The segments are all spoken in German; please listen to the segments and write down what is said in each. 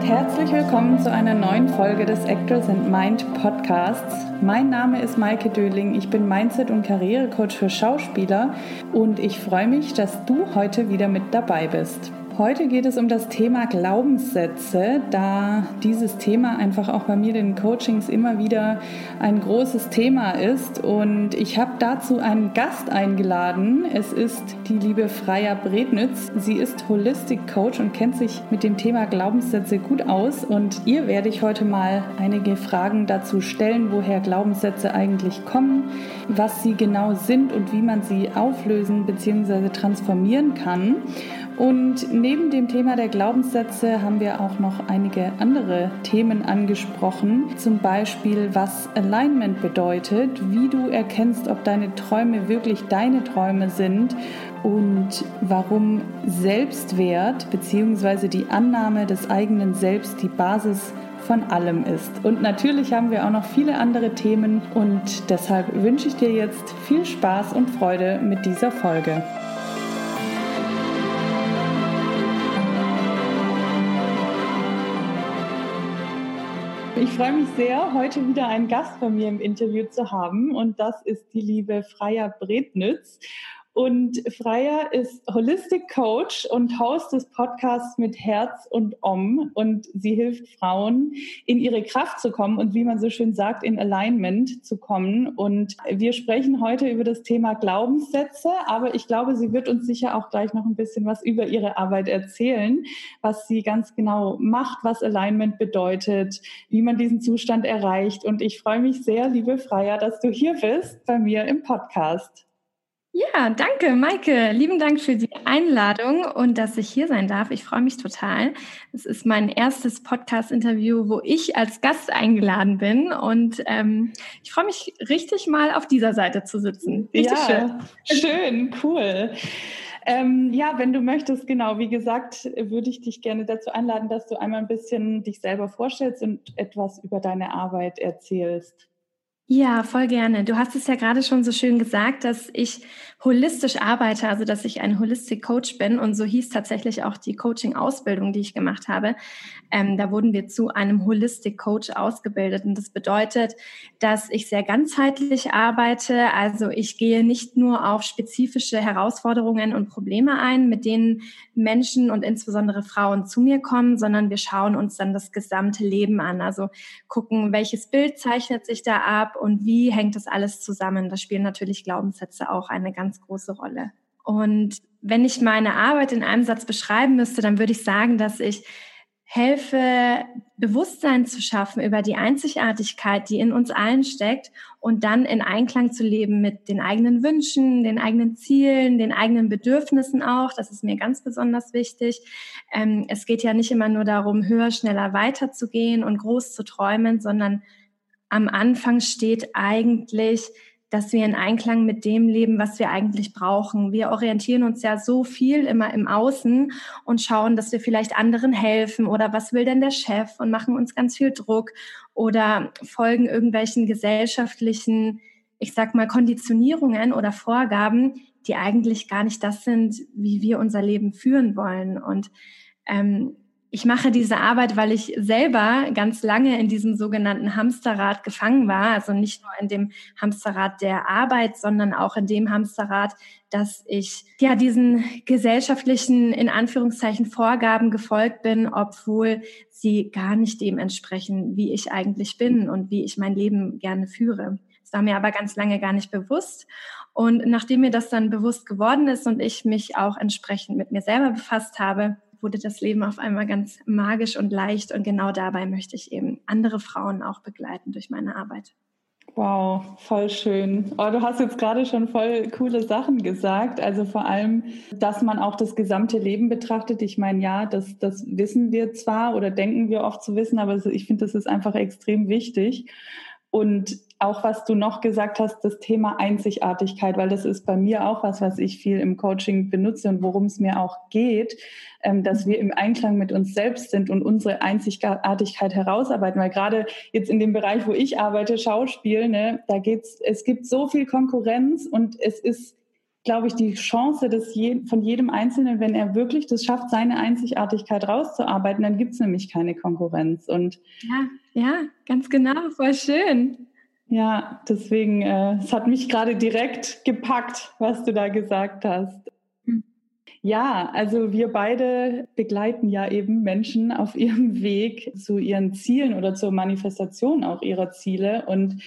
und herzlich willkommen zu einer neuen Folge des Actors and Mind Podcasts. Mein Name ist Maike Döling, ich bin Mindset- und Karrierecoach für Schauspieler und ich freue mich, dass du heute wieder mit dabei bist. Heute geht es um das Thema Glaubenssätze, da dieses Thema einfach auch bei mir in den Coachings immer wieder ein großes Thema ist. Und ich habe dazu einen Gast eingeladen. Es ist die liebe Freya Brednitz. Sie ist Holistic Coach und kennt sich mit dem Thema Glaubenssätze gut aus. Und ihr werde ich heute mal einige Fragen dazu stellen, woher Glaubenssätze eigentlich kommen, was sie genau sind und wie man sie auflösen bzw. transformieren kann. Und neben dem Thema der Glaubenssätze haben wir auch noch einige andere Themen angesprochen. Zum Beispiel, was Alignment bedeutet, wie du erkennst, ob deine Träume wirklich deine Träume sind und warum Selbstwert bzw. die Annahme des eigenen Selbst die Basis von allem ist. Und natürlich haben wir auch noch viele andere Themen und deshalb wünsche ich dir jetzt viel Spaß und Freude mit dieser Folge. Ich freue mich sehr, heute wieder einen Gast bei mir im Interview zu haben und das ist die liebe Freya Brednitz. Und Freya ist Holistic Coach und Host des Podcasts mit Herz und Om. Und sie hilft Frauen, in ihre Kraft zu kommen und wie man so schön sagt, in Alignment zu kommen. Und wir sprechen heute über das Thema Glaubenssätze. Aber ich glaube, sie wird uns sicher auch gleich noch ein bisschen was über ihre Arbeit erzählen, was sie ganz genau macht, was Alignment bedeutet, wie man diesen Zustand erreicht. Und ich freue mich sehr, liebe Freya, dass du hier bist bei mir im Podcast. Ja, danke, Maike. Lieben Dank für die Einladung und dass ich hier sein darf. Ich freue mich total. Es ist mein erstes Podcast-Interview, wo ich als Gast eingeladen bin. Und ich freue mich richtig, mal auf dieser Seite zu sitzen. Richtig schön, cool. Wenn du möchtest, genau, wie gesagt, würde ich dich gerne dazu einladen, dass du einmal ein bisschen dich selber vorstellst und etwas über deine Arbeit erzählst. Ja, voll gerne. Du hast es ja gerade schon so schön gesagt, dass ich holistisch arbeite, also dass ich ein Holistic Coach bin und so hieß tatsächlich auch die Coaching-Ausbildung, die ich gemacht habe. Da wurden wir zu einem Holistic Coach ausgebildet und das bedeutet, dass ich sehr ganzheitlich arbeite, also ich gehe nicht nur auf spezifische Herausforderungen und Probleme ein, mit denen Menschen und insbesondere Frauen zu mir kommen, sondern wir schauen uns dann das gesamte Leben an, also gucken, welches Bild zeichnet sich da ab, und wie hängt das alles zusammen? Da spielen natürlich Glaubenssätze auch eine ganz große Rolle. Und wenn ich meine Arbeit in einem Satz beschreiben müsste, dann würde ich sagen, dass ich helfe, Bewusstsein zu schaffen über die Einzigartigkeit, die in uns allen steckt und dann in Einklang zu leben mit den eigenen Wünschen, den eigenen Zielen, den eigenen Bedürfnissen auch. Das ist mir ganz besonders wichtig. Es geht ja nicht immer nur darum, höher, schneller weiterzugehen und groß zu träumen, sondern am Anfang steht eigentlich, dass wir in Einklang mit dem leben, was wir eigentlich brauchen. Wir orientieren uns ja so viel immer im Außen und schauen, dass wir vielleicht anderen helfen oder was will denn der Chef und machen uns ganz viel Druck oder folgen irgendwelchen gesellschaftlichen, ich sag mal, Konditionierungen oder Vorgaben, die eigentlich gar nicht das sind, wie wir unser Leben führen wollen. Und ich mache diese Arbeit, weil ich selber ganz lange in diesem sogenannten Hamsterrad gefangen war. Also nicht nur in dem Hamsterrad der Arbeit, sondern auch in dem Hamsterrad, dass ich ja diesen gesellschaftlichen, in Anführungszeichen, Vorgaben gefolgt bin, obwohl sie gar nicht dem entsprechen, wie ich eigentlich bin und wie ich mein Leben gerne führe. Das war mir aber ganz lange gar nicht bewusst. Und nachdem mir das dann bewusst geworden ist und ich mich auch entsprechend mit mir selber befasst habe, wurde das Leben auf einmal ganz magisch und leicht und genau dabei möchte ich eben andere Frauen auch begleiten durch meine Arbeit. Wow, voll schön. Oh, du hast jetzt gerade schon voll coole Sachen gesagt. Also vor allem, dass man auch das gesamte Leben betrachtet. Ich meine, ja, das wissen wir zwar oder denken wir oft zu wissen, aber ich finde, das ist einfach extrem wichtig. Und auch was du noch gesagt hast, das Thema Einzigartigkeit, weil das ist bei mir auch was ich viel im Coaching benutze und worum es mir auch geht, dass wir im Einklang mit uns selbst sind und unsere Einzigartigkeit herausarbeiten. Weil gerade jetzt in dem Bereich, wo ich arbeite, Schauspiel, ne, es gibt so viel Konkurrenz und es ist glaube ich, die Chance dass von jedem Einzelnen, wenn er wirklich das schafft, seine Einzigartigkeit rauszuarbeiten, dann gibt es nämlich keine Konkurrenz. Und ja, ganz genau, voll schön. Ja, deswegen, es hat mich gerade direkt gepackt, was du da gesagt hast. Ja, also wir beide begleiten ja eben Menschen auf ihrem Weg zu ihren Zielen oder zur Manifestation auch ihrer Ziele. Und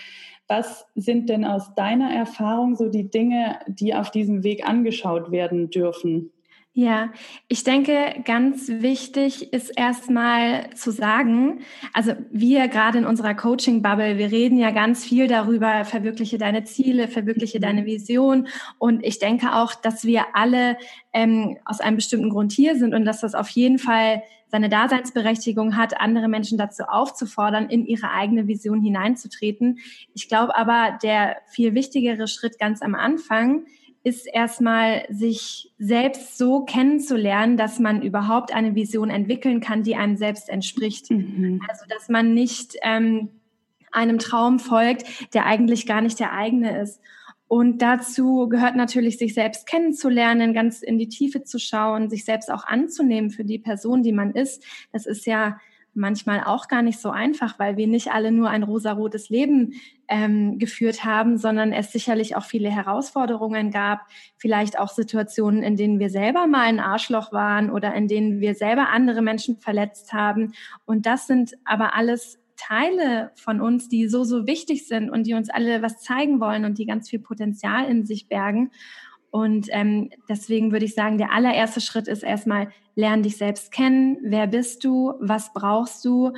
was sind denn aus deiner Erfahrung so die Dinge, die auf diesem Weg angeschaut werden dürfen? Ja, ich denke, ganz wichtig ist erstmal zu sagen, also wir gerade in unserer Coaching-Bubble, wir reden ja ganz viel darüber, verwirkliche deine Ziele, verwirkliche deine Vision, und ich denke auch, dass wir alle aus einem bestimmten Grund hier sind und dass das auf jeden Fall seine Daseinsberechtigung hat, andere Menschen dazu aufzufordern, in ihre eigene Vision hineinzutreten. Ich glaube aber, der viel wichtigere Schritt ganz am Anfang ist erstmal, sich selbst so kennenzulernen, dass man überhaupt eine Vision entwickeln kann, die einem selbst entspricht. Mhm. Also, dass man nicht einem Traum folgt, der eigentlich gar nicht der eigene ist. Und dazu gehört natürlich, sich selbst kennenzulernen, ganz in die Tiefe zu schauen, sich selbst auch anzunehmen für die Person, die man ist. Das ist ja manchmal auch gar nicht so einfach, weil wir nicht alle nur ein rosarotes Leben geführt haben, sondern es sicherlich auch viele Herausforderungen gab, vielleicht auch Situationen, in denen wir selber mal ein Arschloch waren oder in denen wir selber andere Menschen verletzt haben. Und das sind aber alles Teile von uns, die so, so wichtig sind und die uns alle was zeigen wollen und die ganz viel Potenzial in sich bergen. Und deswegen würde ich sagen, der allererste Schritt ist erstmal, lern dich selbst kennen. Wer bist du? Was brauchst du?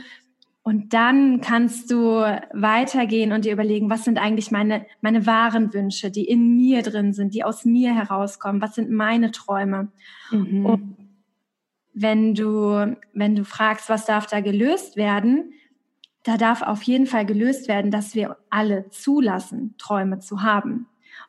Und dann kannst du weitergehen und dir überlegen, was sind eigentlich meine wahren Wünsche, die in mir drin sind, die aus mir herauskommen? Was sind meine Träume? Mhm. Und wenn du fragst, was darf da gelöst werden, da darf auf jeden Fall gelöst werden, dass wir alle zulassen, Träume zu haben.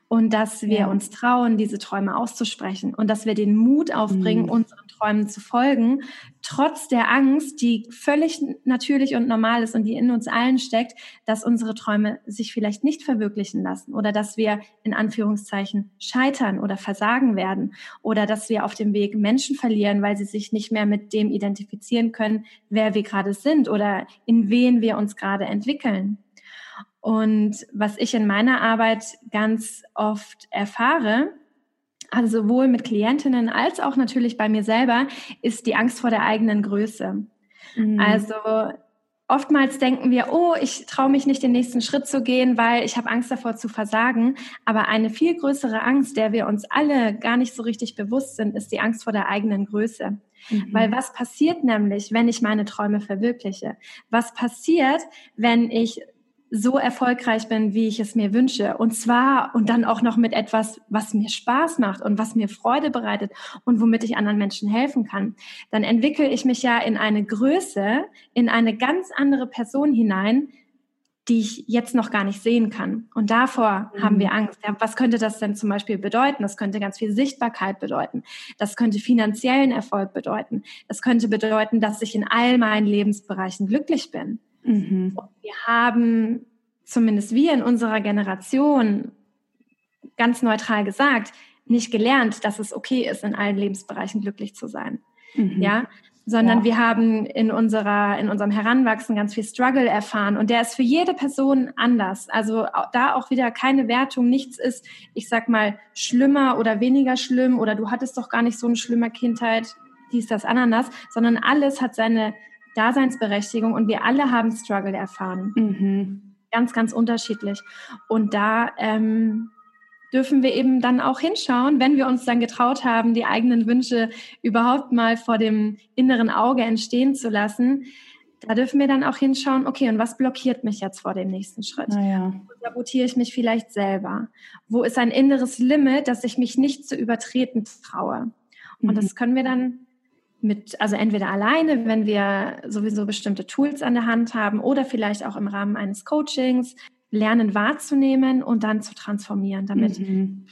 Und dass wir uns trauen, diese Träume auszusprechen und dass wir den Mut aufbringen, unseren Träumen zu folgen, trotz der Angst, die völlig natürlich und normal ist und die in uns allen steckt, dass unsere Träume sich vielleicht nicht verwirklichen lassen oder dass wir in Anführungszeichen scheitern oder versagen werden oder dass wir auf dem Weg Menschen verlieren, weil sie sich nicht mehr mit dem identifizieren können, wer wir gerade sind oder in wen wir uns gerade entwickeln. Und was ich in meiner Arbeit ganz oft erfahre, also sowohl mit Klientinnen als auch natürlich bei mir selber, ist die Angst vor der eigenen Größe. Mhm. Also oftmals denken wir, oh, ich traue mich nicht, den nächsten Schritt zu gehen, weil ich habe Angst davor zu versagen. Aber eine viel größere Angst, der wir uns alle gar nicht so richtig bewusst sind, ist die Angst vor der eigenen Größe. Mhm. Weil was passiert nämlich, wenn ich meine Träume verwirkliche? Was passiert, wenn ich so erfolgreich bin, wie ich es mir wünsche? Und dann auch noch mit etwas, was mir Spaß macht und was mir Freude bereitet und womit ich anderen Menschen helfen kann. Dann entwickle ich mich ja in eine Größe, in eine ganz andere Person hinein, die ich jetzt noch gar nicht sehen kann. Und davor haben wir Angst. Ja, was könnte das denn zum Beispiel bedeuten? Das könnte ganz viel Sichtbarkeit bedeuten. Das könnte finanziellen Erfolg bedeuten. Das könnte bedeuten, dass ich in all meinen Lebensbereichen glücklich bin. Mhm. Und wir haben, zumindest wir in unserer Generation, ganz neutral gesagt, nicht gelernt, dass es okay ist, in allen Lebensbereichen glücklich zu sein. Mhm. Ja? Sondern wir haben in unserem Heranwachsen ganz viel Struggle erfahren. Und der ist für jede Person anders. Also da auch wieder keine Wertung, nichts ist, ich sag mal, schlimmer oder weniger schlimm oder du hattest doch gar nicht so eine schlimme Kindheit, dies, das, Ananas, sondern alles hat seine Daseinsberechtigung und wir alle haben Struggle erfahren. Mhm. Ganz, ganz unterschiedlich. Und da dürfen wir eben dann auch hinschauen, wenn wir uns dann getraut haben, die eigenen Wünsche überhaupt mal vor dem inneren Auge entstehen zu lassen, da dürfen wir dann auch hinschauen, okay, und was blockiert mich jetzt vor dem nächsten Schritt? Wo sabotiere ich mich vielleicht selber? Wo ist ein inneres Limit, dass ich mich nicht zu übertreten traue? Und das können wir dann also entweder alleine, wenn wir sowieso bestimmte Tools an der Hand haben oder vielleicht auch im Rahmen eines Coachings lernen wahrzunehmen und dann zu transformieren, damit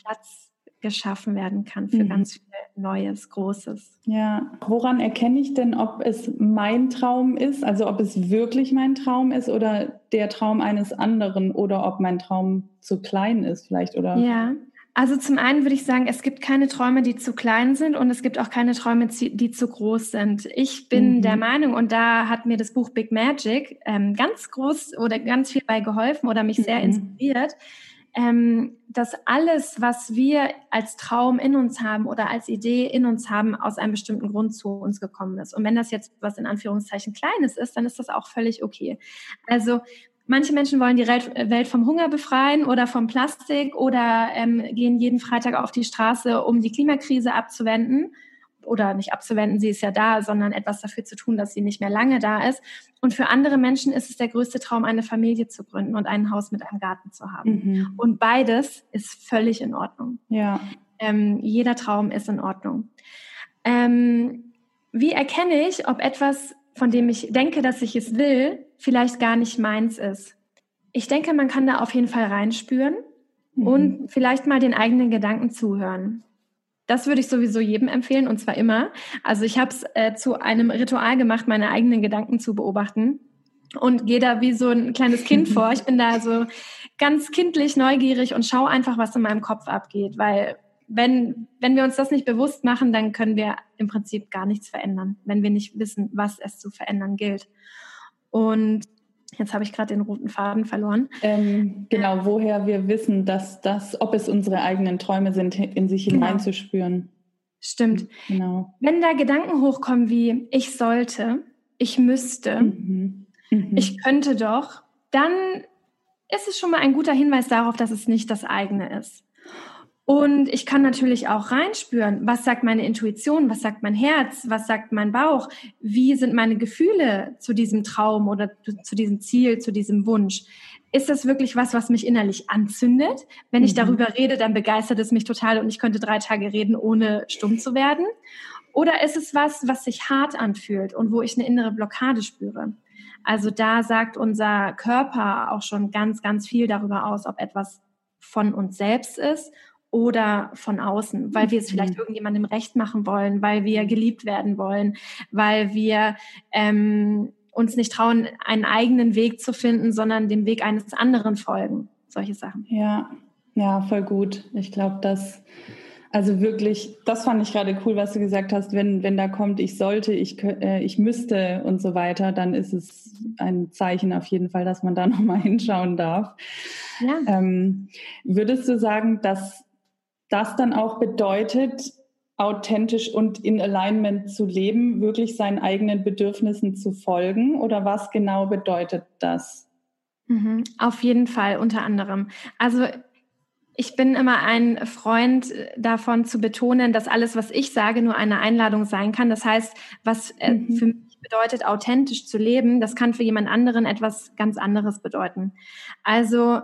Platz geschaffen werden kann für ganz viel Neues, Großes. Ja, woran erkenne ich denn, ob es mein Traum ist, also ob es wirklich mein Traum ist oder der Traum eines anderen oder ob mein Traum zu klein ist vielleicht? Oder? Ja, Also zum einen würde ich sagen, es gibt keine Träume, die zu klein sind, und es gibt auch keine Träume, die zu groß sind. Ich bin der Meinung, und da hat mir das Buch Big Magic ganz groß oder ganz viel bei geholfen oder mich sehr inspiriert, dass alles, was wir als Traum in uns haben oder als Idee in uns haben, aus einem bestimmten Grund zu uns gekommen ist. Und wenn das jetzt was in Anführungszeichen Kleines ist, dann ist das auch völlig okay. Also manche Menschen wollen die Welt vom Hunger befreien oder vom Plastik oder gehen jeden Freitag auf die Straße, um die Klimakrise abzuwenden. Oder nicht abzuwenden, sie ist ja da, sondern etwas dafür zu tun, dass sie nicht mehr lange da ist. Und für andere Menschen ist es der größte Traum, eine Familie zu gründen und ein Haus mit einem Garten zu haben. Mhm. Und beides ist völlig in Ordnung. Ja. Jeder Traum ist in Ordnung. Wie erkenne ich, ob etwas, von dem ich denke, dass ich es will, vielleicht gar nicht meins ist? Ich denke, man kann da auf jeden Fall reinspüren und vielleicht mal den eigenen Gedanken zuhören. Das würde ich sowieso jedem empfehlen, und zwar immer. Also ich habe es zu einem Ritual gemacht, meine eigenen Gedanken zu beobachten, und gehe da wie so ein kleines Kind vor. Ich bin da so ganz kindlich neugierig und schaue einfach, was in meinem Kopf abgeht, weil wenn wir uns das nicht bewusst machen, dann können wir im Prinzip gar nichts verändern, wenn wir nicht wissen, was es zu verändern gilt. Und jetzt habe ich gerade den roten Faden verloren. Genau, woher wir wissen, dass das, ob es unsere eigenen Träume sind, in sich hineinzuspüren. Stimmt. Genau. Wenn da Gedanken hochkommen wie, ich sollte, ich müsste, ich könnte doch, dann ist es schon mal ein guter Hinweis darauf, dass es nicht das eigene ist. Und ich kann natürlich auch reinspüren, was sagt meine Intuition, was sagt mein Herz, was sagt mein Bauch, wie sind meine Gefühle zu diesem Traum oder zu diesem Ziel, zu diesem Wunsch. Ist das wirklich was mich innerlich anzündet? Wenn ich darüber rede, dann begeistert es mich total und ich könnte 3 Tage reden, ohne stumm zu werden. Oder ist es was sich hart anfühlt und wo ich eine innere Blockade spüre? Also da sagt unser Körper auch schon ganz, ganz viel darüber aus, ob etwas von uns selbst ist oder von außen, weil wir es vielleicht irgendjemandem recht machen wollen, weil wir geliebt werden wollen, weil wir uns nicht trauen, einen eigenen Weg zu finden, sondern dem Weg eines anderen folgen. Solche Sachen. Ja, voll gut. Ich glaube, das fand ich gerade cool, was du gesagt hast, wenn da kommt, ich sollte, ich müsste und so weiter, dann ist es ein Zeichen auf jeden Fall, dass man da nochmal hinschauen darf. Ja. Würdest du sagen, dass das dann auch bedeutet, authentisch und in Alignment zu leben, wirklich seinen eigenen Bedürfnissen zu folgen? Oder was genau bedeutet das? Auf jeden Fall, unter anderem. Also ich bin immer ein Freund davon zu betonen, dass alles, was ich sage, nur eine Einladung sein kann. Das heißt, was für mich bedeutet, authentisch zu leben, das kann für jemand anderen etwas ganz anderes bedeuten. Also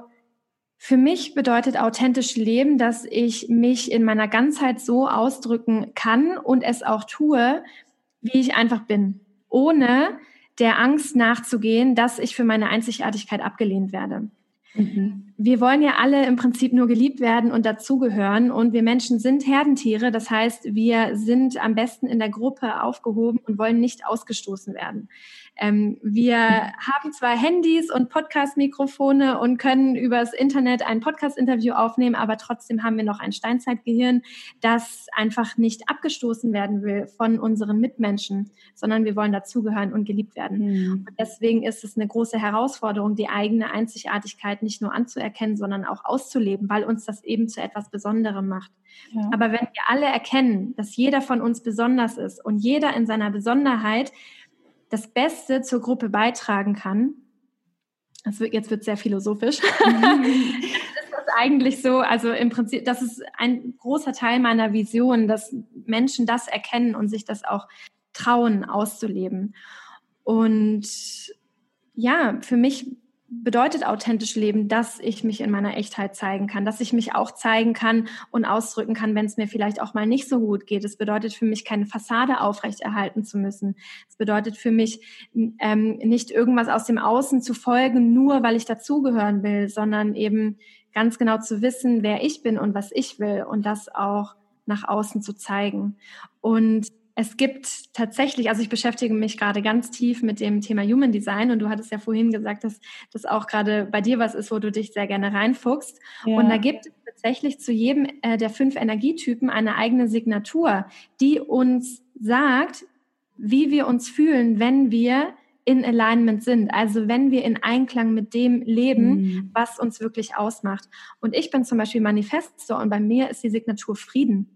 für mich bedeutet authentisch leben, dass ich mich in meiner Ganzheit so ausdrücken kann und es auch tue, wie ich einfach bin, ohne der Angst nachzugehen, dass ich für meine Einzigartigkeit abgelehnt werde. Wir wollen ja alle im Prinzip nur geliebt werden und dazugehören, und wir Menschen sind Herdentiere, das heißt, wir sind am besten in der Gruppe aufgehoben und wollen nicht ausgestoßen werden. Wir haben zwar Handys und Podcast-Mikrofone und können übers Internet ein Podcast-Interview aufnehmen, aber trotzdem haben wir noch ein Steinzeitgehirn, das einfach nicht abgestoßen werden will von unseren Mitmenschen, sondern wir wollen dazugehören und geliebt werden. Und deswegen ist es eine große Herausforderung, die eigene Einzigartigkeit nicht nur anzuerkennen, sondern auch auszuleben, weil uns das eben zu etwas Besonderem macht. Ja. Aber wenn wir alle erkennen, dass jeder von uns besonders ist und jeder in seiner Besonderheit das Beste zur Gruppe beitragen kann, jetzt wird es sehr philosophisch, ist das eigentlich so, also im Prinzip, das ist ein großer Teil meiner Vision, dass Menschen das erkennen und sich das auch trauen, auszuleben. Und ja, für mich bedeutet authentisch leben, dass ich mich in meiner Echtheit zeigen kann, dass ich mich auch zeigen kann und ausdrücken kann, wenn es mir vielleicht auch mal nicht so gut geht. Es bedeutet für mich, keine Fassade aufrechterhalten zu müssen. Es bedeutet für mich, nicht irgendwas aus dem Außen zu folgen, nur weil ich dazugehören will, sondern eben ganz genau zu wissen, wer ich bin und was ich will, und das auch nach außen zu zeigen. Und es gibt tatsächlich, also ich beschäftige mich gerade ganz tief mit dem Thema Human Design, und du hattest ja vorhin gesagt, dass das auch gerade bei dir was ist, wo du dich sehr gerne reinfuchst. Ja. Und da gibt es tatsächlich zu jedem der 5 Energietypen eine eigene Signatur, die uns sagt, wie wir uns fühlen, wenn wir in Alignment sind, also wenn wir in Einklang mit dem leben, was uns wirklich ausmacht. Und ich bin zum Beispiel Manifestor und bei mir ist die Signatur Frieden.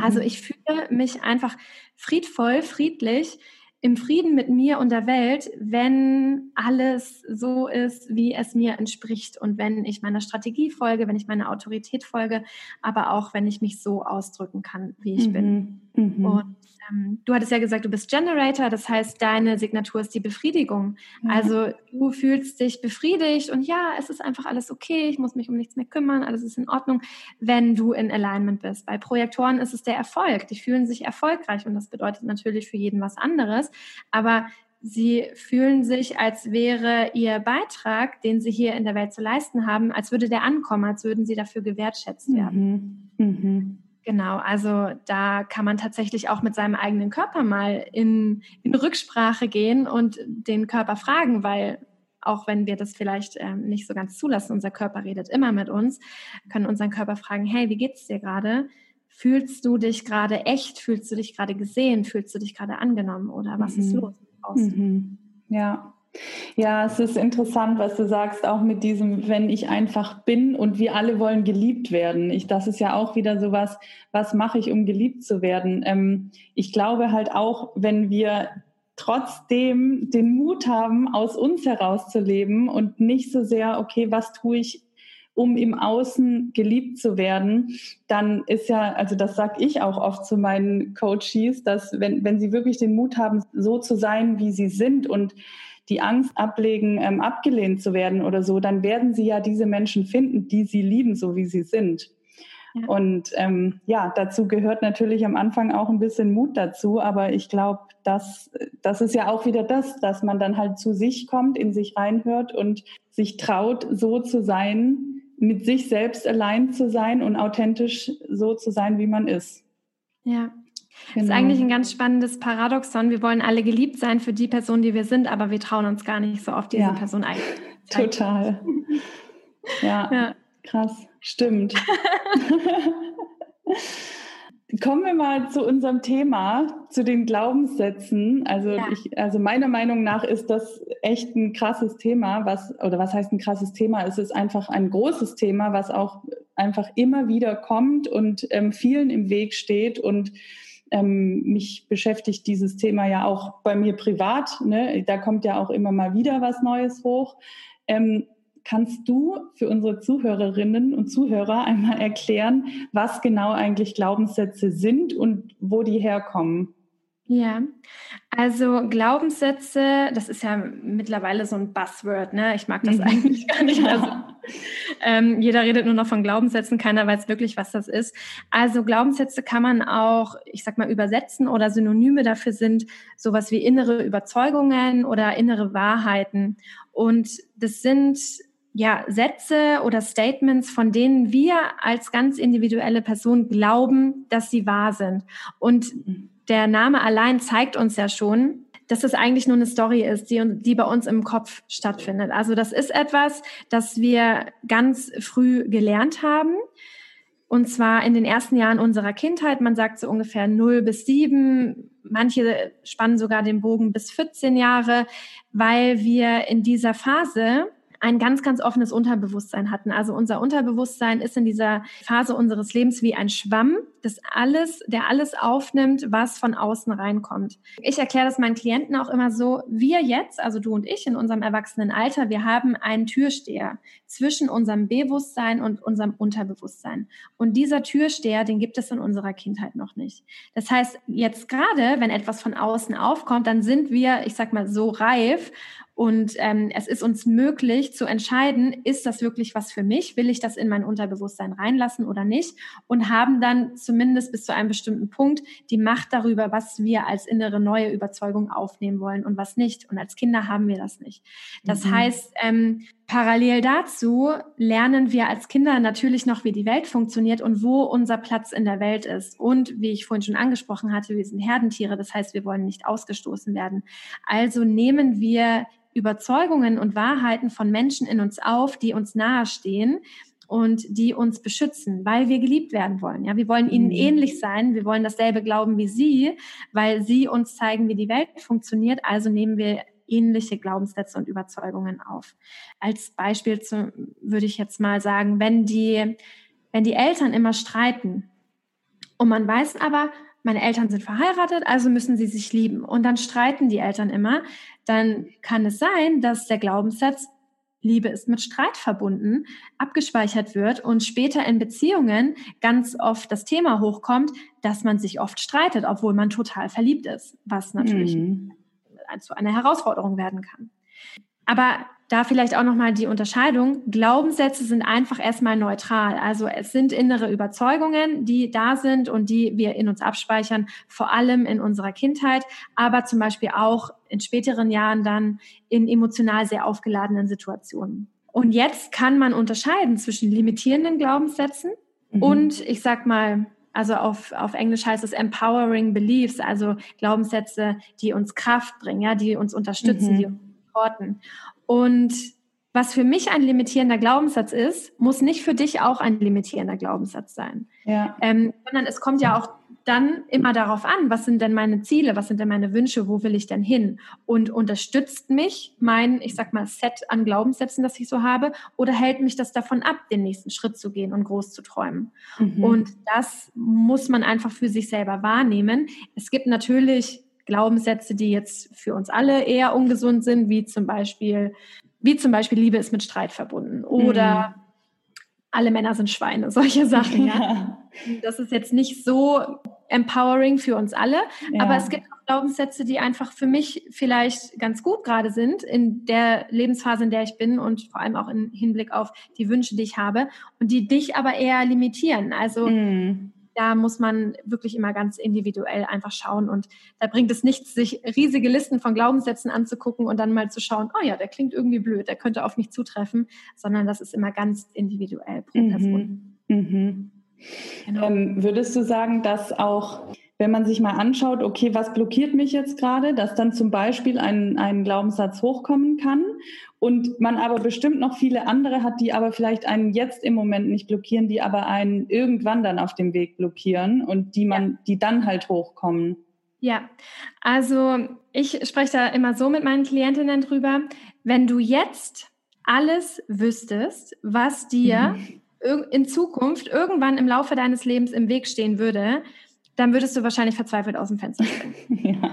Also ich fühle mich einfach friedvoll, friedlich, im Frieden mit mir und der Welt, wenn alles so ist, wie es mir entspricht und wenn ich meiner Strategie folge, wenn ich meiner Autorität folge, aber auch, wenn ich mich so ausdrücken kann, wie ich bin. Und du hattest ja gesagt, du bist Generator, das heißt, deine Signatur ist die Befriedigung. Also du fühlst dich befriedigt und ja, es ist einfach alles okay, ich muss mich um nichts mehr kümmern, alles ist in Ordnung, wenn du in Alignment bist. Bei Projektoren ist es der Erfolg, die fühlen sich erfolgreich und das bedeutet natürlich für jeden was anderes, aber sie fühlen sich, als wäre ihr Beitrag, den sie hier in der Welt zu leisten haben, als würde der ankommen, als würden sie dafür gewertschätzt werden. Genau, also da kann man tatsächlich auch mit seinem eigenen Körper mal in Rücksprache gehen und den Körper fragen, weil auch wenn wir das vielleicht nicht so ganz zulassen, unser Körper redet immer mit uns, können unseren Körper fragen, hey, wie geht's dir gerade? Fühlst du dich gerade echt? Fühlst du dich gerade gesehen? Fühlst du dich gerade angenommen? Oder was ist los? Ja. Ja, es ist interessant, was du sagst, auch mit diesem, wenn ich einfach bin und wir alle wollen geliebt werden. Das ist ja auch wieder sowas, was mache ich, um geliebt zu werden? Ich glaube halt auch, wenn wir trotzdem den Mut haben, aus uns heraus zu leben und nicht so sehr, okay, was tue ich, um im Außen geliebt zu werden, dann ist ja, also das sage ich auch oft zu meinen Coaches, dass wenn sie wirklich den Mut haben, so zu sein, wie sie sind und die Angst ablegen, abgelehnt zu werden oder so, dann werden sie ja diese Menschen finden, die sie lieben, so wie sie sind. Ja. Und dazu gehört natürlich am Anfang auch ein bisschen Mut dazu, aber ich glaube, das ist ja auch wieder dass man dann halt zu sich kommt, in sich reinhört und sich traut, so zu sein, mit sich selbst allein zu sein und authentisch so zu sein, wie man ist. Ja. Genau. Das ist eigentlich ein ganz spannendes Paradoxon. Wir wollen alle geliebt sein für die Person, die wir sind, aber wir trauen uns gar nicht so oft, diese Person einzuladen. Total. Ja, krass. Stimmt. Kommen wir mal zu unserem Thema, zu den Glaubenssätzen. Also meiner Meinung nach ist das echt ein krasses Thema. Was heißt ein krasses Thema? Es ist einfach ein großes Thema, was auch einfach immer wieder kommt und vielen im Weg steht und mich beschäftigt dieses Thema ja auch bei mir privat, ne? Da kommt ja auch immer mal wieder was Neues hoch. Kannst du für unsere Zuhörerinnen und Zuhörer einmal erklären, was genau eigentlich Glaubenssätze sind und wo die herkommen? Ja, also Glaubenssätze, das ist ja mittlerweile so ein Buzzword, ne? Ich mag das eigentlich gar nicht mehr so. Jeder redet nur noch von Glaubenssätzen, keiner weiß wirklich, was das ist. Also Glaubenssätze kann man auch, ich sag mal, übersetzen oder Synonyme dafür sind sowas wie innere Überzeugungen oder innere Wahrheiten. Und das sind Sätze oder Statements, von denen wir als ganz individuelle Person glauben, dass sie wahr sind. Und der Name allein zeigt uns ja schon, dass das eigentlich nur eine Story ist, die bei uns im Kopf stattfindet. Also das ist etwas, das wir ganz früh gelernt haben, und zwar in den ersten Jahren unserer Kindheit. Man sagt so ungefähr 0 bis 7, manche spannen sogar den Bogen bis 14 Jahre, weil wir in dieser Phase ein ganz, ganz offenes Unterbewusstsein hatten. Also unser Unterbewusstsein ist in dieser Phase unseres Lebens wie ein Schwamm, der alles aufnimmt, was von außen reinkommt. Ich erkläre das meinen Klienten auch immer so, wir jetzt, also du und ich in unserem erwachsenen Alter, wir haben einen Türsteher zwischen unserem Bewusstsein und unserem Unterbewusstsein. Und dieser Türsteher, den gibt es in unserer Kindheit noch nicht. Das heißt, jetzt gerade, wenn etwas von außen aufkommt, dann sind wir, ich sag mal, so reif. Und es ist uns möglich zu entscheiden, ist das wirklich was für mich? Will ich das in mein Unterbewusstsein reinlassen oder nicht? Und haben dann zumindest bis zu einem bestimmten Punkt die Macht darüber, was wir als innere neue Überzeugung aufnehmen wollen und was nicht. Und als Kinder haben wir das nicht. Das heißt, parallel dazu lernen wir als Kinder natürlich noch, wie die Welt funktioniert und wo unser Platz in der Welt ist. Und wie ich vorhin schon angesprochen hatte, wir sind Herdentiere. Das heißt, wir wollen nicht ausgestoßen werden. Also nehmen wir Überzeugungen und Wahrheiten von Menschen in uns auf, die uns nahestehen und die uns beschützen, weil wir geliebt werden wollen. Ja, wir wollen ihnen ähnlich sein, wir wollen dasselbe glauben wie sie, weil sie uns zeigen, wie die Welt funktioniert, also nehmen wir ähnliche Glaubenssätze und Überzeugungen auf. Als Beispiel würde ich jetzt mal sagen, wenn die Eltern immer streiten und man weiß aber, meine Eltern sind verheiratet, also müssen sie sich lieben. Und dann streiten die Eltern immer. Dann kann es sein, dass der Glaubenssatz, Liebe ist mit Streit verbunden, abgespeichert wird und später in Beziehungen ganz oft das Thema hochkommt, dass man sich oft streitet, obwohl man total verliebt ist, was natürlich zu einer Herausforderung werden kann. Aber da vielleicht auch nochmal die Unterscheidung. Glaubenssätze sind einfach erstmal neutral. Also es sind innere Überzeugungen, die da sind und die wir in uns abspeichern, vor allem in unserer Kindheit, aber zum Beispiel auch in späteren Jahren dann in emotional sehr aufgeladenen Situationen. Und jetzt kann man unterscheiden zwischen limitierenden Glaubenssätzen und, ich sag mal, also auf Englisch heißt es Empowering Beliefs, also Glaubenssätze, die uns Kraft bringen, ja, die uns unterstützen, die uns supporten. Und was für mich ein limitierender Glaubenssatz ist, muss nicht für dich auch ein limitierender Glaubenssatz sein. Ja. Sondern es kommt ja auch dann immer darauf an, was sind denn meine Ziele, was sind denn meine Wünsche, wo will ich denn hin? Und unterstützt mich mein, ich sag mal, Set an Glaubenssätzen, das ich so habe, oder hält mich das davon ab, den nächsten Schritt zu gehen und groß zu träumen? Und das muss man einfach für sich selber wahrnehmen. Es gibt natürlich Glaubenssätze, die jetzt für uns alle eher ungesund sind, wie zum Beispiel Liebe ist mit Streit verbunden oder alle Männer sind Schweine, solche Sachen. Ja. Das ist jetzt nicht so empowering für uns alle, aber es gibt auch Glaubenssätze, die einfach für mich vielleicht ganz gut gerade sind in der Lebensphase, in der ich bin und vor allem auch im Hinblick auf die Wünsche, die ich habe und die dich aber eher limitieren. Also da muss man wirklich immer ganz individuell einfach schauen und da bringt es nichts, sich riesige Listen von Glaubenssätzen anzugucken und dann mal zu schauen, oh ja, der klingt irgendwie blöd, der könnte auf mich zutreffen, sondern das ist immer ganz individuell pro Person. Genau. Würdest du sagen, dass auch, wenn man sich mal anschaut, okay, was blockiert mich jetzt gerade, dass dann zum Beispiel ein Glaubenssatz hochkommen kann und man aber bestimmt noch viele andere hat, die aber vielleicht einen jetzt im Moment nicht blockieren, die aber einen irgendwann dann auf dem Weg blockieren und die dann halt hochkommen? Ja, also ich spreche da immer so mit meinen Klientinnen drüber, wenn du jetzt alles wüsstest, was dir in Zukunft irgendwann im Laufe deines Lebens im Weg stehen würde, dann würdest du wahrscheinlich verzweifelt aus dem Fenster springen.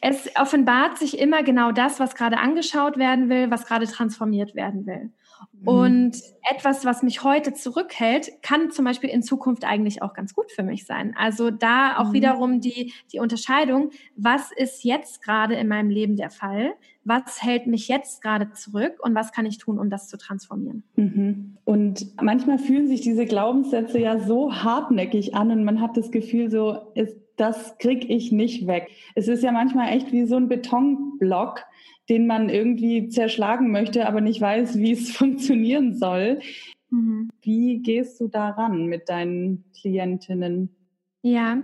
Es offenbart sich immer genau das, was gerade angeschaut werden will, was gerade transformiert werden will. Und etwas, was mich heute zurückhält, kann zum Beispiel in Zukunft eigentlich auch ganz gut für mich sein. Also da auch wiederum die Unterscheidung, was ist jetzt gerade in meinem Leben der Fall? Was hält mich jetzt gerade zurück und was kann ich tun, um das zu transformieren? Und manchmal fühlen sich diese Glaubenssätze ja so hartnäckig an und man hat das Gefühl so, das kriege ich nicht weg. Es ist ja manchmal echt wie so ein Betonblock, den man irgendwie zerschlagen möchte, aber nicht weiß, wie es funktionieren soll. Wie gehst du daran mit deinen Klientinnen? Ja,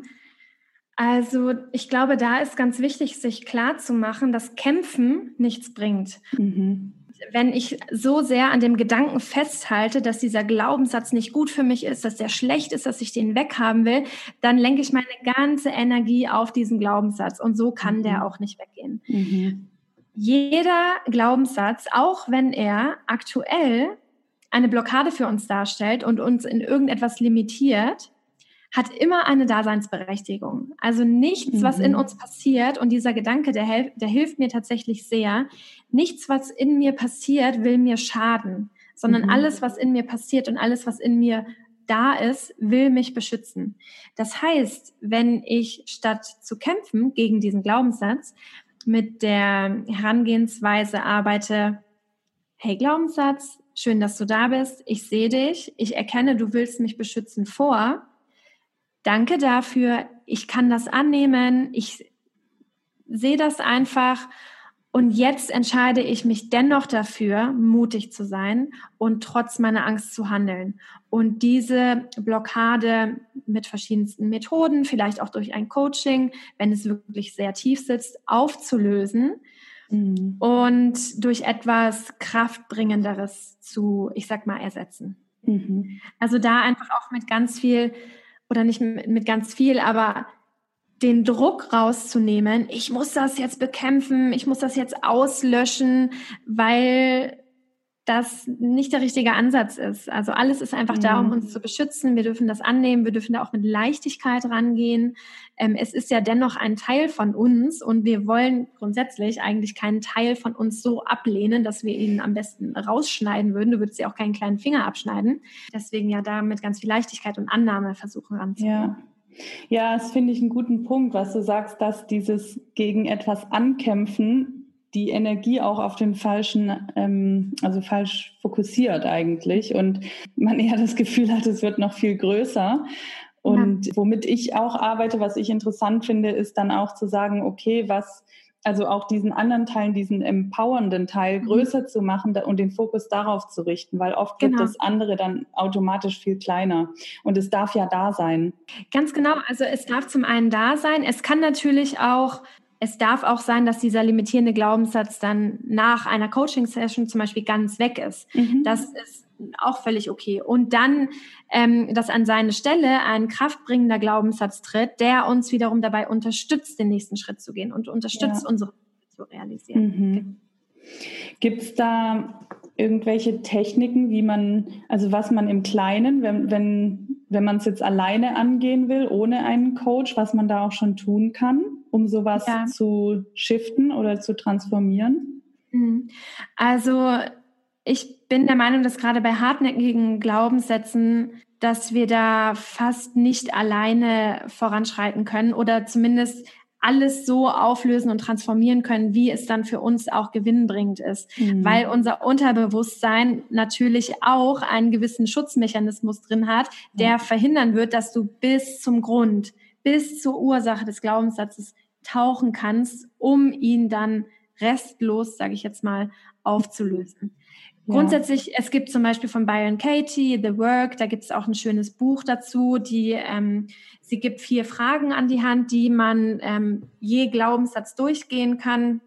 also ich glaube, da ist ganz wichtig, sich klarzumachen, dass Kämpfen nichts bringt. Wenn ich so sehr an dem Gedanken festhalte, dass dieser Glaubenssatz nicht gut für mich ist, dass der schlecht ist, dass ich den weghaben will, dann lenke ich meine ganze Energie auf diesen Glaubenssatz und so kann der auch nicht weggehen. Jeder Glaubenssatz, auch wenn er aktuell eine Blockade für uns darstellt und uns in irgendetwas limitiert, hat immer eine Daseinsberechtigung. Also nichts, was in uns passiert, und dieser Gedanke, der hilft mir tatsächlich sehr, nichts, was in mir passiert, will mir schaden, sondern alles, was in mir passiert und alles, was in mir da ist, will mich beschützen. Das heißt, wenn ich statt zu kämpfen gegen diesen Glaubenssatz mit der Herangehensweise arbeite, hey Glaubenssatz, schön, dass du da bist, ich sehe dich, ich erkenne, du willst mich beschützen vor, danke dafür, ich kann das annehmen, ich sehe das einfach und jetzt entscheide ich mich dennoch dafür, mutig zu sein und trotz meiner Angst zu handeln. Und diese Blockade mit verschiedensten Methoden, vielleicht auch durch ein Coaching, wenn es wirklich sehr tief sitzt, aufzulösen und durch etwas Kraftbringenderes zu, ich sag mal, ersetzen. Mhm. Also da einfach auch mit ganz viel, oder nicht mit ganz viel, aber den Druck rauszunehmen, ich muss das jetzt bekämpfen, ich muss das jetzt auslöschen, weil das nicht der richtige Ansatz ist. Also alles ist einfach da, um uns zu beschützen. Wir dürfen das annehmen, wir dürfen da auch mit Leichtigkeit rangehen. Es ist ja dennoch ein Teil von uns und wir wollen grundsätzlich eigentlich keinen Teil von uns so ablehnen, dass wir ihn am besten rausschneiden würden. Du würdest ja auch keinen kleinen Finger abschneiden. Deswegen ja da mit ganz viel Leichtigkeit und Annahme versuchen ranzugehen. Ja. Ja, das finde ich einen guten Punkt, was du sagst, dass dieses gegen etwas ankämpfen die Energie auch auf den falschen, also falsch fokussiert eigentlich und man eher das Gefühl hat, es wird noch viel größer. Und womit ich auch arbeite, was ich interessant finde, ist dann auch zu sagen, okay, was, also auch diesen anderen Teilen, diesen empowernden Teil größer zu machen und den Fokus darauf zu richten, weil oft wird das andere dann automatisch viel kleiner und es darf ja da sein. Ganz genau, also es darf zum einen da sein, es darf auch sein, dass dieser limitierende Glaubenssatz dann nach einer Coaching-Session zum Beispiel ganz weg ist. Mhm. Das ist auch völlig okay. Und dann, dass an seine Stelle ein kraftbringender Glaubenssatz tritt, der uns wiederum dabei unterstützt, den nächsten Schritt zu gehen und unterstützt, unsere Ziele zu realisieren. Mhm. Okay. Gibt es da irgendwelche Techniken, wie man, also was man im Kleinen, wenn man es jetzt alleine angehen will, ohne einen Coach, was man da auch schon tun kann, um sowas zu shiften oder zu transformieren? Also ich bin der Meinung, dass gerade bei hartnäckigen Glaubenssätzen, dass wir da fast nicht alleine voranschreiten können oder zumindest alles so auflösen und transformieren können, wie es dann für uns auch gewinnbringend ist. Mhm. Weil unser Unterbewusstsein natürlich auch einen gewissen Schutzmechanismus drin hat, der verhindern wird, dass du bis zum Grund, bis zur Ursache des Glaubenssatzes tauchen kannst, um ihn dann restlos, sage ich jetzt mal, aufzulösen. Ja. Grundsätzlich, es gibt zum Beispiel von Byron Katie, The Work, da gibt es auch ein schönes Buch dazu, sie gibt 4 Fragen an die Hand, die man je Glaubenssatz durchgehen kann.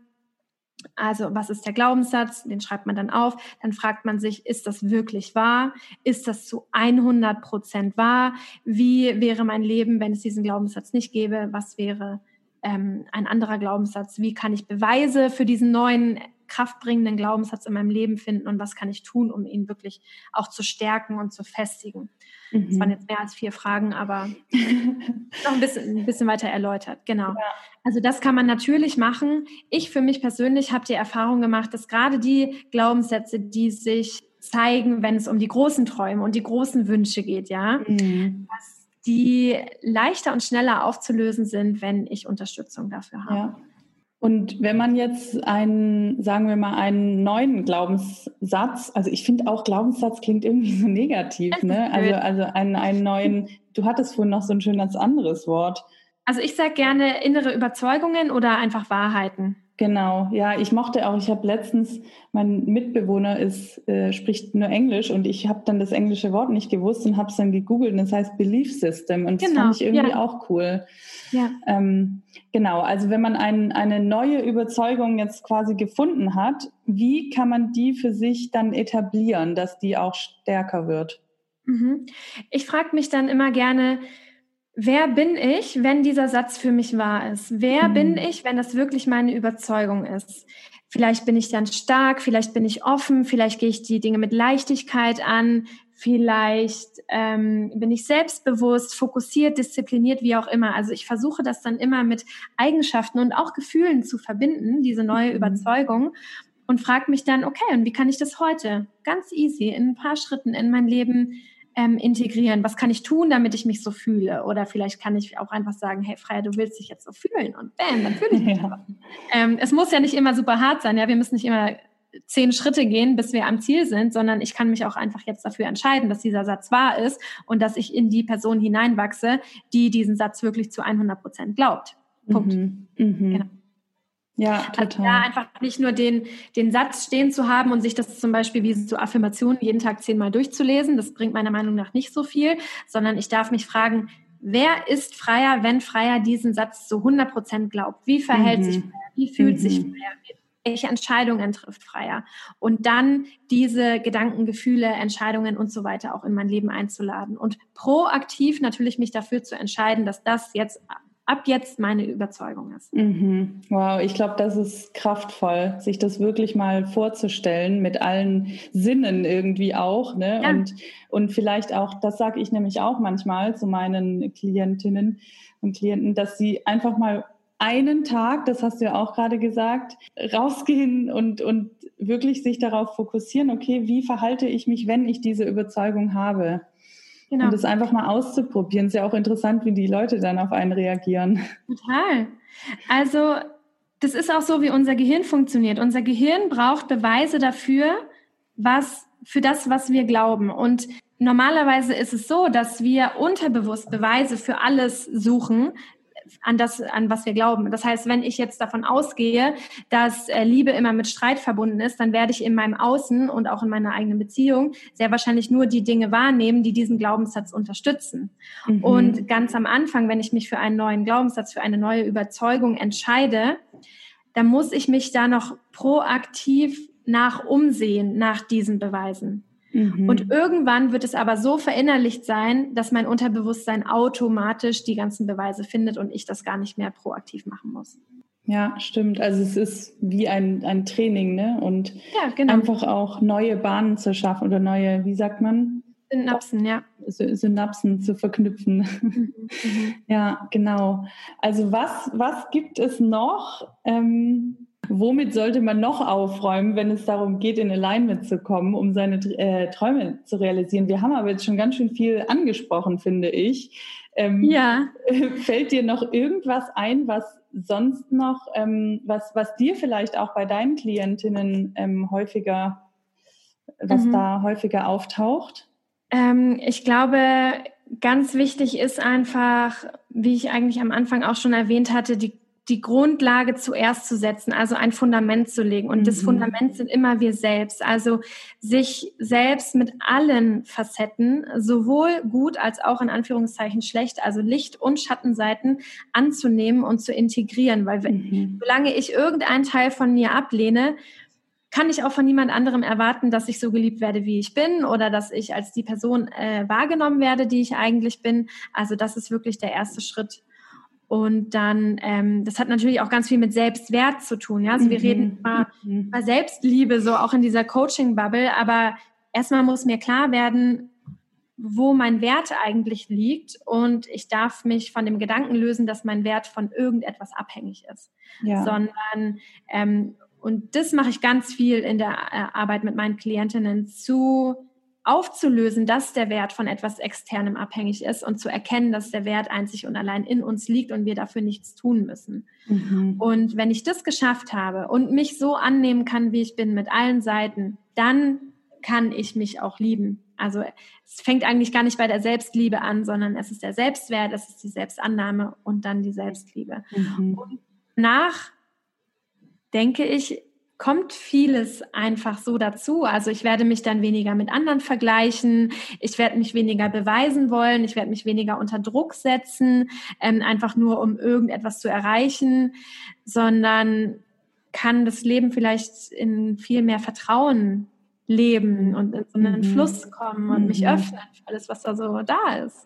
Also was ist der Glaubenssatz? Den schreibt man dann auf. Dann fragt man sich, ist das wirklich wahr? Ist das zu 100% wahr? Wie wäre mein Leben, wenn es diesen Glaubenssatz nicht gäbe? Was wäre ein anderer Glaubenssatz? Wie kann ich Beweise für diesen neuen kraftbringenden Glaubenssatz in meinem Leben finden und was kann ich tun, um ihn wirklich auch zu stärken und zu festigen. Mhm. Das waren jetzt mehr als 4 Fragen, aber noch ein bisschen weiter erläutert. Genau. Ja. Also das kann man natürlich machen. Ich für mich persönlich habe die Erfahrung gemacht, dass gerade die Glaubenssätze, die sich zeigen, wenn es um die großen Träume und die großen Wünsche geht, dass die leichter und schneller aufzulösen sind, wenn ich Unterstützung dafür habe. Ja. Und wenn man jetzt einen neuen Glaubenssatz, also ich finde auch Glaubenssatz klingt irgendwie so negativ, ne? Also einen neuen, du hattest vorhin noch so ein schönes anderes Wort. Also ich sage gerne innere Überzeugungen oder einfach Wahrheiten. Genau, ja, ich habe letztens, mein Mitbewohner spricht nur Englisch und ich habe dann das englische Wort nicht gewusst und habe es dann gegoogelt und das heißt Belief System und das fand ich irgendwie auch cool. Ja. Genau, also wenn man eine neue Überzeugung jetzt quasi gefunden hat, wie kann man die für sich dann etablieren, dass die auch stärker wird? Mhm. Ich frage mich dann immer gerne, wer bin ich, wenn dieser Satz für mich wahr ist? Wer bin ich, wenn das wirklich meine Überzeugung ist? Vielleicht bin ich dann stark, vielleicht bin ich offen, vielleicht gehe ich die Dinge mit Leichtigkeit an, vielleicht bin ich selbstbewusst, fokussiert, diszipliniert, wie auch immer. Also ich versuche das dann immer mit Eigenschaften und auch Gefühlen zu verbinden, diese neue Überzeugung, und frage mich dann, okay, und wie kann ich das heute ganz easy in ein paar Schritten in mein Leben integrieren. Was kann ich tun, damit ich mich so fühle? Oder vielleicht kann ich auch einfach sagen, hey Freya, du willst dich jetzt so fühlen und bam, dann fühle ich mich so. Es muss ja nicht immer super hart sein. Ja? Wir müssen nicht immer 10 Schritte gehen, bis wir am Ziel sind, sondern ich kann mich auch einfach jetzt dafür entscheiden, dass dieser Satz wahr ist und dass ich in die Person hineinwachse, die diesen Satz wirklich zu 100% glaubt. Punkt. Mhm. Mhm. Genau. Ja, total. Also da einfach nicht nur den Satz stehen zu haben und sich das zum Beispiel wie so Affirmationen jeden Tag 10-mal durchzulesen, das bringt meiner Meinung nach nicht so viel, sondern ich darf mich fragen, wer ist Freya, wenn Freya diesen Satz zu 100% glaubt? Wie verhält sich Freya? Wie fühlt sich Freya? welche Entscheidungen trifft Freya? Und dann diese Gedanken, Gefühle, Entscheidungen und so weiter auch in mein Leben einzuladen und proaktiv natürlich mich dafür zu entscheiden, dass das jetzt ab jetzt meine Überzeugung ist. Mhm. Wow, ich glaube, das ist kraftvoll, sich das wirklich mal vorzustellen, mit allen Sinnen irgendwie auch. Ne? Ja. Und vielleicht auch, das sage ich nämlich auch manchmal zu meinen Klientinnen und Klienten, dass sie einfach mal einen Tag, das hast du ja auch gerade gesagt, rausgehen und wirklich sich darauf fokussieren, okay, wie verhalte ich mich, wenn ich diese Überzeugung habe? Genau. Und das einfach mal auszuprobieren. Ist ja auch interessant, wie die Leute dann auf einen reagieren. Total. Also das ist auch so, wie unser Gehirn funktioniert. Unser Gehirn braucht Beweise dafür, für das, was wir glauben. Und normalerweise ist es so, dass wir unterbewusst Beweise für alles suchen, an was wir glauben. Das heißt, wenn ich jetzt davon ausgehe, dass Liebe immer mit Streit verbunden ist, dann werde ich in meinem Außen und auch in meiner eigenen Beziehung sehr wahrscheinlich nur die Dinge wahrnehmen, die diesen Glaubenssatz unterstützen. Mhm. Und ganz am Anfang, wenn ich mich für einen neuen Glaubenssatz, für eine neue Überzeugung entscheide, dann muss ich mich da noch proaktiv umsehen, nach diesen Beweisen. Und irgendwann wird es aber so verinnerlicht sein, dass mein Unterbewusstsein automatisch die ganzen Beweise findet und ich das gar nicht mehr proaktiv machen muss. Ja, stimmt. Also es ist wie ein Training, ne? Und ja, genau. Einfach auch neue Bahnen zu schaffen oder neue, wie sagt man? Synapsen, ja. Synapsen zu verknüpfen. Mhm. Ja, genau. Also was gibt es noch? Womit sollte man noch aufräumen, wenn es darum geht, in Alignment zu kommen, um seine Träume zu realisieren? Wir haben aber jetzt schon ganz schön viel angesprochen, finde ich. Ja. Fällt dir noch irgendwas ein, was sonst noch, was dir vielleicht auch bei deinen Klientinnen häufiger auftaucht? Ich glaube, ganz wichtig ist einfach, wie ich eigentlich am Anfang auch schon erwähnt hatte, die Grundlage zuerst zu setzen, also ein Fundament zu legen. Und das Fundament sind immer wir selbst. Also sich selbst mit allen Facetten, sowohl gut als auch in Anführungszeichen schlecht, also Licht- und Schattenseiten anzunehmen und zu integrieren. Weil solange ich irgendeinen Teil von mir ablehne, kann ich auch von niemand anderem erwarten, dass ich so geliebt werde, wie ich bin oder dass ich als die Person wahrgenommen werde, die ich eigentlich bin. Also das ist wirklich der erste Schritt. Und dann, das hat natürlich auch ganz viel mit Selbstwert zu tun. Ja? Also wir reden über Selbstliebe, so auch in dieser Coaching-Bubble. Aber erstmal muss mir klar werden, wo mein Wert eigentlich liegt. Und ich darf mich von dem Gedanken lösen, dass mein Wert von irgendetwas abhängig ist. Ja. Sondern, und das mache ich ganz viel in der Arbeit mit meinen Klientinnen aufzulösen, dass der Wert von etwas Externem abhängig ist und zu erkennen, dass der Wert einzig und allein in uns liegt und wir dafür nichts tun müssen. Mhm. Und wenn ich das geschafft habe und mich so annehmen kann, wie ich bin, mit allen Seiten, dann kann ich mich auch lieben. Also es fängt eigentlich gar nicht bei der Selbstliebe an, sondern es ist der Selbstwert, es ist die Selbstannahme und dann die Selbstliebe. Mhm. Und danach, denke ich, kommt vieles einfach so dazu. Also ich werde mich dann weniger mit anderen vergleichen, ich werde mich weniger beweisen wollen, ich werde mich weniger unter Druck setzen, einfach nur um irgendetwas zu erreichen, sondern kann das Leben vielleicht in viel mehr Vertrauen leben und in so einen Fluss kommen und mich öffnen für alles, was da so da ist.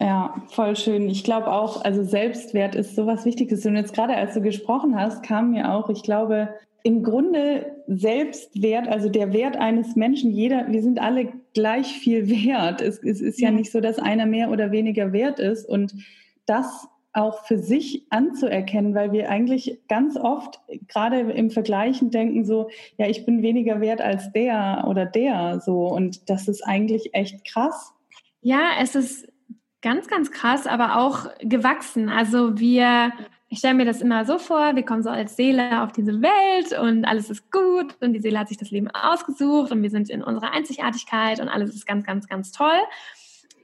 Ja, voll schön. Ich glaube auch, also Selbstwert ist sowas Wichtiges. Und jetzt gerade, als du gesprochen hast, kam mir auch, ich glaube, im Grunde Selbstwert, also der Wert eines Menschen, wir sind alle gleich viel wert. Es ist ja nicht so, dass einer mehr oder weniger wert ist. Und das auch für sich anzuerkennen, weil wir eigentlich ganz oft gerade im Vergleichen denken so, ja, ich bin weniger wert als der oder der so. Und das ist eigentlich echt krass. Ja, es ist ganz, ganz krass, aber auch gewachsen. Also ich stelle mir das immer so vor, wir kommen so als Seele auf diese Welt und alles ist gut und die Seele hat sich das Leben ausgesucht und wir sind in unserer Einzigartigkeit und alles ist ganz, ganz, ganz toll.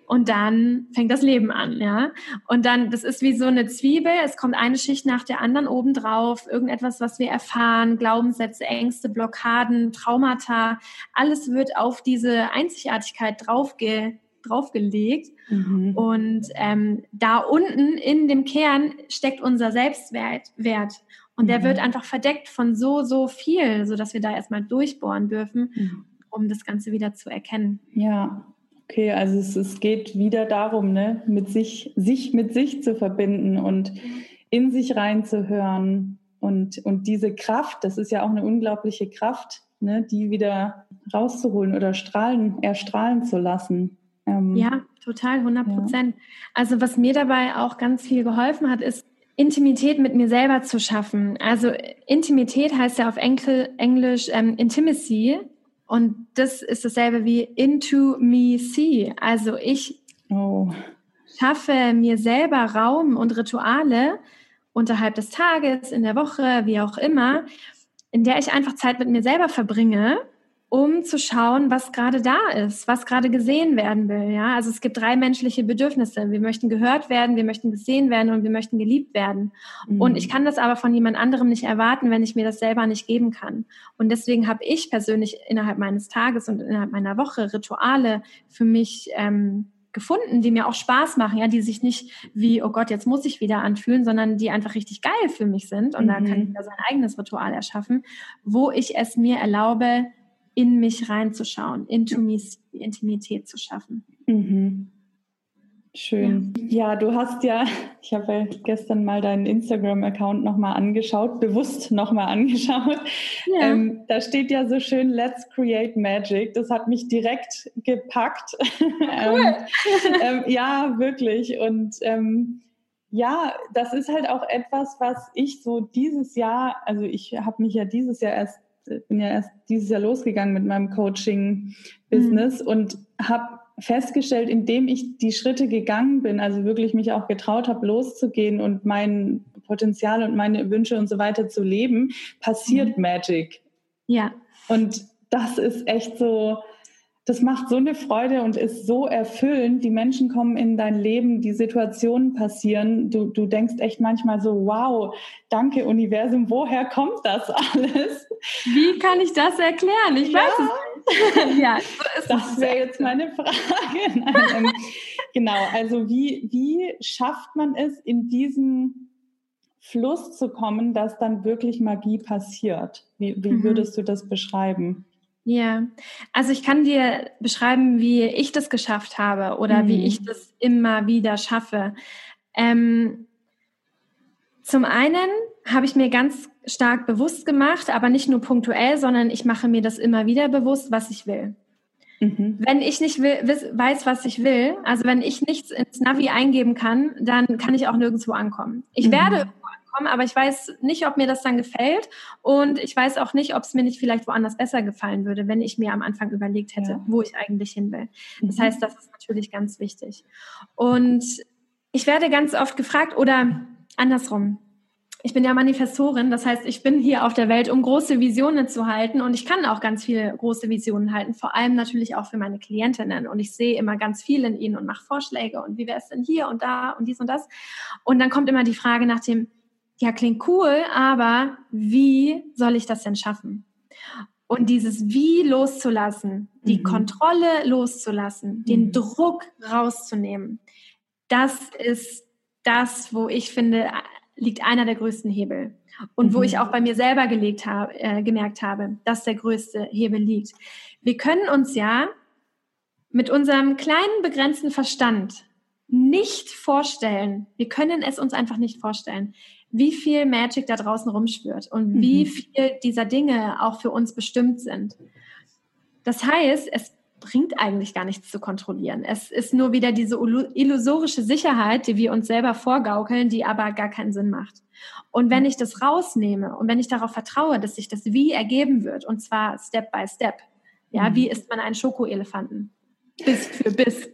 Und dann fängt das Leben an, ja. Und dann, das ist wie so eine Zwiebel, es kommt eine Schicht nach der anderen obendrauf, irgendetwas, was wir erfahren, Glaubenssätze, Ängste, Blockaden, Traumata, alles wird auf diese Einzigartigkeit draufgelegt und da unten in dem Kern steckt unser Selbstwert Und der wird einfach verdeckt von so viel, sodass wir da erstmal durchbohren dürfen, um das Ganze wieder zu erkennen. Ja, okay, also es geht wieder darum, ne, sich mit sich zu verbinden und in sich reinzuhören. Und diese Kraft, das ist ja auch eine unglaubliche Kraft, ne, die wieder rauszuholen oder erstrahlen zu lassen. Ja, total, 100%. Ja. Also was mir dabei auch ganz viel geholfen hat, ist, Intimität mit mir selber zu schaffen. Also Intimität heißt ja auf Englisch Intimacy, und das ist dasselbe wie into me see. Also ich schaffe mir selber Raum und Rituale unterhalb des Tages, in der Woche, wie auch immer, in der ich einfach Zeit mit mir selber verbringe, um zu schauen, was gerade da ist, was gerade gesehen werden will. Ja? Also es gibt 3 menschliche Bedürfnisse. Wir möchten gehört werden, wir möchten gesehen werden und wir möchten geliebt werden. Mhm. Und ich kann das aber von jemand anderem nicht erwarten, wenn ich mir das selber nicht geben kann. Und deswegen habe ich persönlich innerhalb meines Tages und innerhalb meiner Woche Rituale für mich gefunden, die mir auch Spaß machen, ja, die sich nicht wie, oh Gott, jetzt muss ich wieder anfühlen, sondern die einfach richtig geil für mich sind. Und da kann ich wieder sein eigenes Ritual erschaffen, wo ich es mir erlaube, in mich reinzuschauen, Intimität zu schaffen. Mhm. Schön. Ja, du hast ja, ich habe ja gestern mal deinen Instagram-Account nochmal angeschaut, bewusst nochmal angeschaut. Ja. Da steht ja so schön, let's create magic. Das hat mich direkt gepackt. Cool. Ja, wirklich. Und ja, das ist halt auch etwas, was ich so dieses Jahr, also ich habe mich ja dieses Jahr bin ja erst dieses Jahr losgegangen mit meinem Coaching-Business und habe festgestellt, indem ich die Schritte gegangen bin, also wirklich mich auch getraut habe, loszugehen und mein Potenzial und meine Wünsche und so weiter zu leben, passiert Magic. Ja. Und das ist echt so, das macht so eine Freude und ist so erfüllend. Die Menschen kommen in dein Leben, die Situationen passieren. Du denkst echt manchmal so, wow, danke Universum, woher kommt das alles? Wie kann ich das erklären? Ich weiß es nicht. Ja, das wäre jetzt meine Frage. Nein, genau, also wie schafft man es, in diesen Fluss zu kommen, dass dann wirklich Magie passiert? Wie würdest du das beschreiben? Ja, also ich kann dir beschreiben, wie ich das geschafft habe oder wie ich das immer wieder schaffe. Zum einen habe ich mir ganz stark bewusst gemacht, aber nicht nur punktuell, sondern ich mache mir das immer wieder bewusst, was ich will. Wenn ich nicht weiß, was ich will, also wenn ich nichts ins Navi eingeben kann, dann kann ich auch nirgendwo ankommen. Ich werde irgendwo ankommen, aber ich weiß nicht, ob mir das dann gefällt, und ich weiß auch nicht, ob es mir nicht vielleicht woanders besser gefallen würde, wenn ich mir am Anfang überlegt hätte, wo ich eigentlich hin will. Das heißt, das ist natürlich ganz wichtig. Und ich werde ganz oft gefragt, oder andersrum, ich bin ja Manifestorin, das heißt, ich bin hier auf der Welt, um große Visionen zu halten, und ich kann auch ganz viele große Visionen halten, vor allem natürlich auch für meine Klientinnen, und ich sehe immer ganz viel in ihnen und mache Vorschläge und wie wäre es denn hier und da und dies und das, und dann kommt immer die Frage nach dem, ja, klingt cool, aber wie soll ich das denn schaffen? Und dieses Wie loszulassen, die Kontrolle loszulassen, den Druck rauszunehmen, das ist das, wo ich finde, liegt einer der größten Hebel, und wo ich auch bei mir selber gemerkt habe, dass der größte Hebel liegt. Wir können uns ja mit unserem kleinen, begrenzten Verstand nicht vorstellen, wir können es uns einfach nicht vorstellen, wie viel Magic da draußen rumschwirrt und wie viel dieser Dinge auch für uns bestimmt sind. Das heißt, es bringt eigentlich gar nichts zu kontrollieren. Es ist nur wieder diese illusorische Sicherheit, die wir uns selber vorgaukeln, die aber gar keinen Sinn macht. Und wenn ich das rausnehme und wenn ich darauf vertraue, dass sich das Wie ergeben wird, und zwar Step by Step, ja, wie isst man einen Schokoelefanten? Biss für Biss.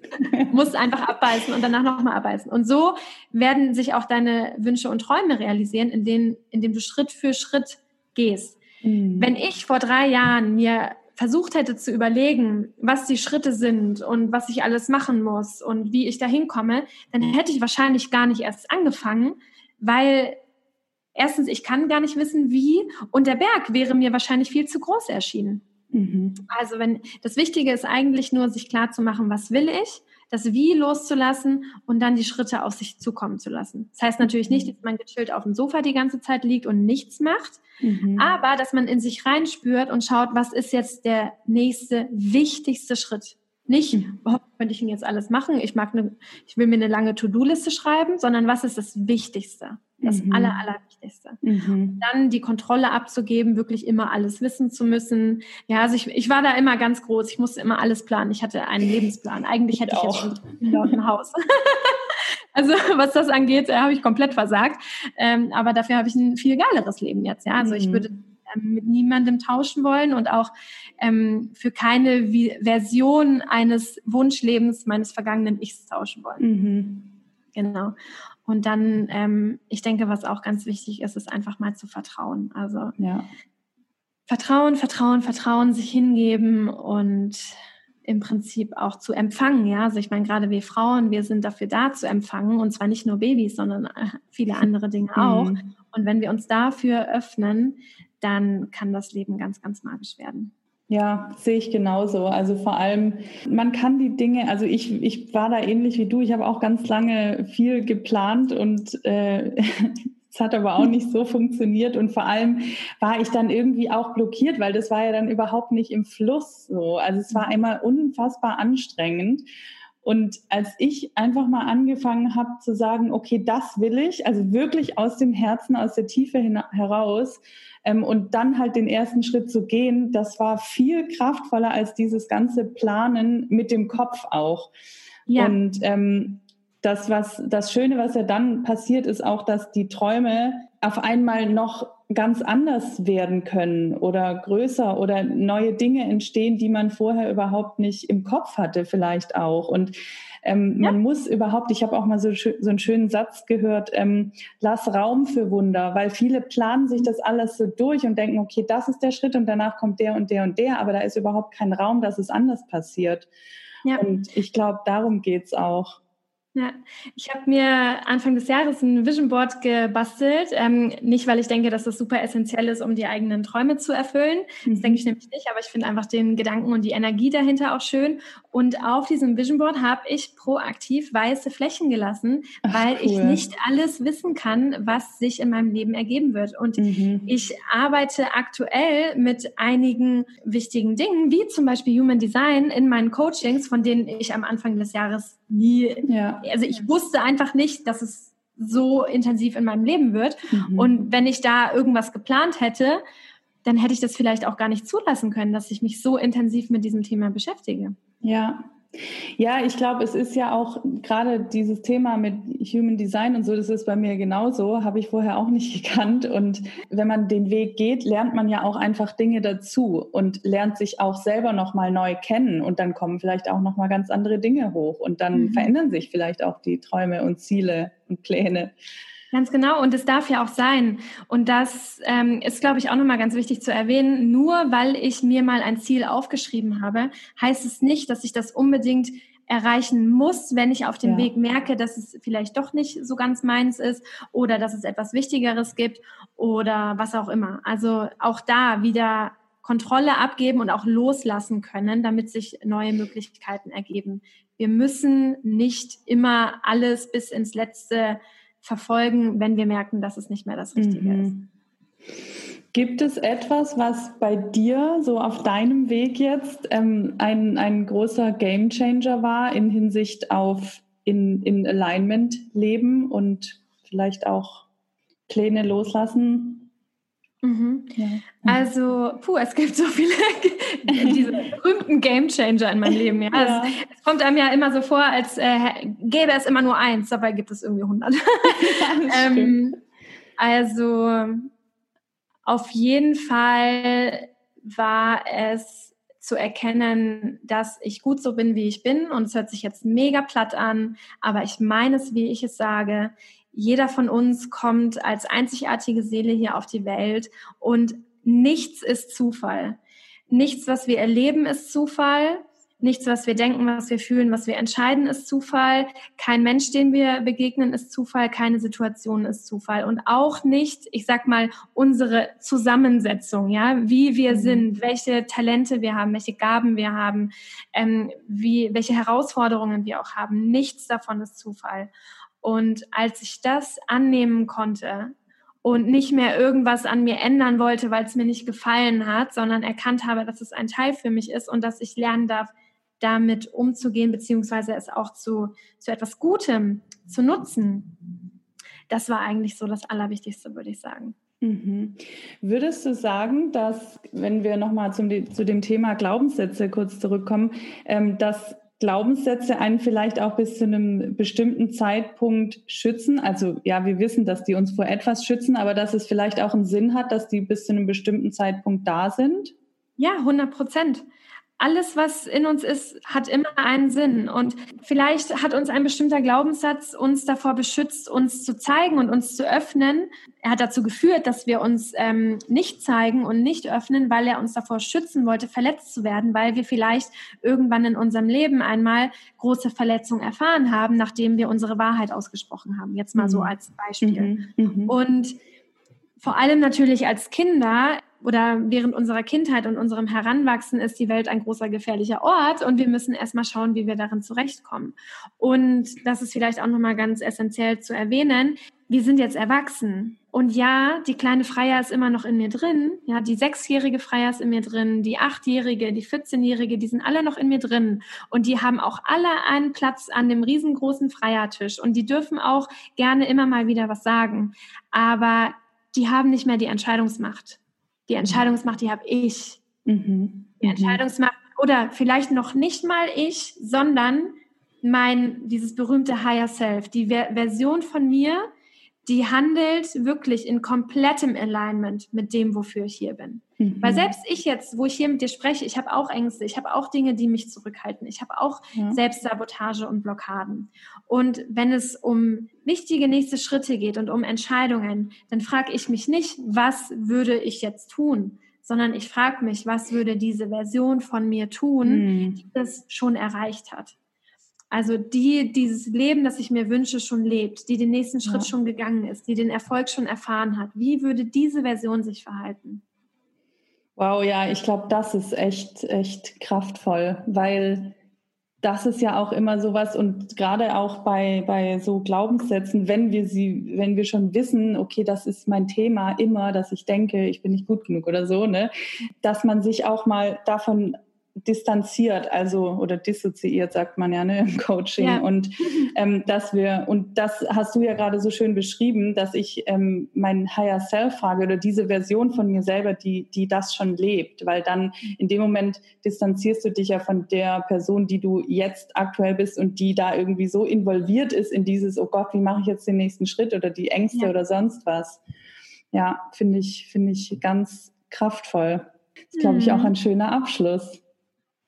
Muss einfach abbeißen und danach nochmal abbeißen. Und so werden sich auch deine Wünsche und Träume realisieren, indem du Schritt für Schritt gehst. Wenn ich vor 3 Jahren mir versucht hätte zu überlegen, was die Schritte sind und was ich alles machen muss und wie ich da hinkomme, dann hätte ich wahrscheinlich gar nicht erst angefangen, weil erstens, ich kann gar nicht wissen, wie, und der Berg wäre mir wahrscheinlich viel zu groß erschienen. Also das Wichtige ist eigentlich nur, sich klar zu machen, was will ich, das Wie loszulassen und dann die Schritte auf sich zukommen zu lassen. Das heißt natürlich nicht, dass man gechillt auf dem Sofa die ganze Zeit liegt und nichts macht, aber dass man in sich reinspürt und schaut, was ist jetzt der nächste wichtigste Schritt. Nicht, könnte ich denn jetzt alles machen, ich will mir eine lange To-Do-Liste schreiben, sondern was ist das Wichtigste, das Allerwichtigste. Und dann die Kontrolle abzugeben, wirklich immer alles wissen zu müssen. Ja, also ich war da immer ganz groß, ich musste immer alles planen, ich hatte einen Lebensplan. Eigentlich hätte ich jetzt schon ein Haus. Also was das angeht, habe ich komplett versagt. Aber dafür habe ich ein viel geileres Leben jetzt. Ja? Also ich würde mit niemandem tauschen wollen und auch für keine Version eines Wunschlebens meines vergangenen Ichs tauschen wollen. Genau. Und dann, ich denke, was auch ganz wichtig ist, ist einfach mal zu vertrauen. Also Vertrauen, sich hingeben und im Prinzip auch zu empfangen. Ja? Also ich meine, gerade wir Frauen, wir sind dafür da zu empfangen und zwar nicht nur Babys, sondern viele andere Dinge auch. Und wenn wir uns dafür öffnen, dann kann das Leben ganz, ganz magisch werden. Ja, sehe ich genauso. Also vor allem, man kann die Dinge, also ich war da ähnlich wie du, ich habe auch ganz lange viel geplant und es hat aber auch nicht so funktioniert und vor allem war ich dann irgendwie auch blockiert, weil das war ja dann überhaupt nicht im Fluss so. Also es war einmal unfassbar anstrengend. Und als ich einfach mal angefangen habe zu sagen, okay, das will ich, also wirklich aus dem Herzen, aus der Tiefe heraus und dann halt den ersten Schritt zu gehen, das war viel kraftvoller als dieses ganze Planen mit dem Kopf auch. Ja. Und das Schöne, was ja dann passiert, ist auch, dass die Träume auf einmal noch ganz anders werden können oder größer oder neue Dinge entstehen, die man vorher überhaupt nicht im Kopf hatte vielleicht auch. Und man muss überhaupt, ich habe auch mal so einen schönen Satz gehört, lass Raum für Wunder, weil viele planen sich das alles so durch und denken, okay, das ist der Schritt und danach kommt der und der und der, aber da ist überhaupt kein Raum, dass es anders passiert. Ja. Und ich glaube, darum geht's auch. Ja, ich habe mir Anfang des Jahres ein Vision Board gebastelt. Nicht, weil ich denke, dass das super essentiell ist, um die eigenen Träume zu erfüllen. Das denke ich nämlich nicht, aber ich finde einfach den Gedanken und die Energie dahinter auch schön. Und auf diesem Vision Board habe ich proaktiv weiße Flächen gelassen, weil ich nicht alles wissen kann, was sich in meinem Leben ergeben wird. Und ich arbeite aktuell mit einigen wichtigen Dingen, wie zum Beispiel Human Design in meinen Coachings, von denen ich am Anfang des Jahres nie... Also ich wusste einfach nicht, dass es so intensiv in meinem Leben wird. Und wenn ich da irgendwas geplant hätte, dann hätte ich das vielleicht auch gar nicht zulassen können, dass ich mich so intensiv mit diesem Thema beschäftige. Ja, ich glaube, es ist ja auch gerade dieses Thema mit Human Design und so, das ist bei mir genauso, habe ich vorher auch nicht gekannt. Und wenn man den Weg geht, lernt man ja auch einfach Dinge dazu und lernt sich auch selber nochmal neu kennen. Und dann kommen vielleicht auch nochmal ganz andere Dinge hoch und dann verändern sich vielleicht auch die Träume und Ziele und Pläne. Ganz genau, und es darf ja auch sein. Und das ist, glaube ich, auch nochmal ganz wichtig zu erwähnen. Nur weil ich mir mal ein Ziel aufgeschrieben habe, heißt es nicht, dass ich das unbedingt erreichen muss, wenn ich auf dem Weg merke, dass es vielleicht doch nicht so ganz meins ist oder dass es etwas Wichtigeres gibt oder was auch immer. Also auch da wieder Kontrolle abgeben und auch loslassen können, damit sich neue Möglichkeiten ergeben. Wir müssen nicht immer alles bis ins letzte verfolgen, wenn wir merken, dass es nicht mehr das Richtige ist. Gibt es etwas, was bei dir so auf deinem Weg jetzt ein großer Gamechanger war in Hinsicht auf in Alignment leben und vielleicht auch Pläne loslassen? Also, es gibt so viele diese berühmten Gamechanger in meinem Leben. Ja. Ja. Es kommt einem ja immer so vor, als gäbe es immer nur eins, dabei gibt es irgendwie 100. Also auf jeden Fall war es zu erkennen, dass ich gut so bin, wie ich bin, und es hört sich jetzt mega platt an, aber ich meine es, wie ich es sage. Jeder von uns kommt als einzigartige Seele hier auf die Welt und nichts ist Zufall. Nichts, was wir erleben, ist Zufall. Nichts, was wir denken, was wir fühlen, was wir entscheiden, ist Zufall. Kein Mensch, den wir begegnen, ist Zufall. Keine Situation ist Zufall. Und auch nicht, ich sag mal, unsere Zusammensetzung, ja, wie wir sind, welche Talente wir haben, welche Gaben wir haben, welche Herausforderungen wir auch haben. Nichts davon ist Zufall. Und als ich das annehmen konnte und nicht mehr irgendwas an mir ändern wollte, weil es mir nicht gefallen hat, sondern erkannt habe, dass es ein Teil für mich ist und dass ich lernen darf, damit umzugehen, beziehungsweise es auch zu etwas Gutem zu nutzen. Das war eigentlich so das Allerwichtigste, würde ich sagen. Mhm. Würdest du sagen, dass, wenn wir nochmal zu dem Thema Glaubenssätze kurz zurückkommen, dass Glaubenssätze einen vielleicht auch bis zu einem bestimmten Zeitpunkt schützen? Also ja, wir wissen, dass die uns vor etwas schützen, aber dass es vielleicht auch einen Sinn hat, dass die bis zu einem bestimmten Zeitpunkt da sind? Ja, 100%. Alles, was in uns ist, hat immer einen Sinn. Und vielleicht hat uns ein bestimmter Glaubenssatz uns davor beschützt, uns zu zeigen und uns zu öffnen. Er hat dazu geführt, dass wir uns nicht zeigen und nicht öffnen, weil er uns davor schützen wollte, verletzt zu werden, weil wir vielleicht irgendwann in unserem Leben einmal große Verletzungen erfahren haben, nachdem wir unsere Wahrheit ausgesprochen haben. Jetzt mal so als Beispiel. Und vor allem natürlich als Kinder oder während unserer Kindheit und unserem Heranwachsen ist die Welt ein großer gefährlicher Ort und wir müssen erstmal schauen, wie wir darin zurechtkommen. Und das ist vielleicht auch nochmal ganz essentiell zu erwähnen, wir sind jetzt erwachsen. Und ja, die kleine Freya ist immer noch in mir drin, ja, die 6-jährige Freya ist in mir drin, die 8-jährige, die 14-jährige, die sind alle noch in mir drin und die haben auch alle einen Platz an dem riesengroßen Freya-Tisch und die dürfen auch gerne immer mal wieder was sagen, aber die haben nicht mehr die Entscheidungsmacht. Die Entscheidungsmacht, die habe ich. Die Entscheidungsmacht, oder vielleicht noch nicht mal ich, sondern dieses berühmte Higher Self, die Version von mir, die handelt wirklich in komplettem Alignment mit dem, wofür ich hier bin. Weil selbst ich jetzt, wo ich hier mit dir spreche, ich habe auch Ängste, ich habe auch Dinge, die mich zurückhalten, ich habe auch Selbstsabotage und Blockaden. Und wenn es um wichtige nächste Schritte geht und um Entscheidungen, dann frage ich mich nicht, was würde ich jetzt tun, sondern ich frage mich, was würde diese Version von mir tun, die das schon erreicht hat. Also die dieses Leben, das ich mir wünsche, schon lebt, die den nächsten Schritt schon gegangen ist, die den Erfolg schon erfahren hat. Wie würde diese Version sich verhalten? Wow, ja, ich glaube, das ist echt kraftvoll, weil das ist ja auch immer sowas und gerade auch bei so Glaubenssätzen, wenn wir schon wissen, okay, das ist mein Thema immer, dass ich denke, ich bin nicht gut genug oder so, ne, dass man sich auch mal davon distanziert, also oder dissoziiert, sagt man ja, ne, im Coaching. Ja. Und und das hast du ja gerade so schön beschrieben, dass ich mein Higher Self frage oder diese Version von mir selber, die das schon lebt, weil dann in dem Moment distanzierst du dich ja von der Person, die du jetzt aktuell bist und die da irgendwie so involviert ist in dieses, oh Gott, wie mache ich jetzt den nächsten Schritt oder die Ängste oder sonst was. Ja, finde ich ganz kraftvoll. Das ist, glaube ich, auch ein schöner Abschluss.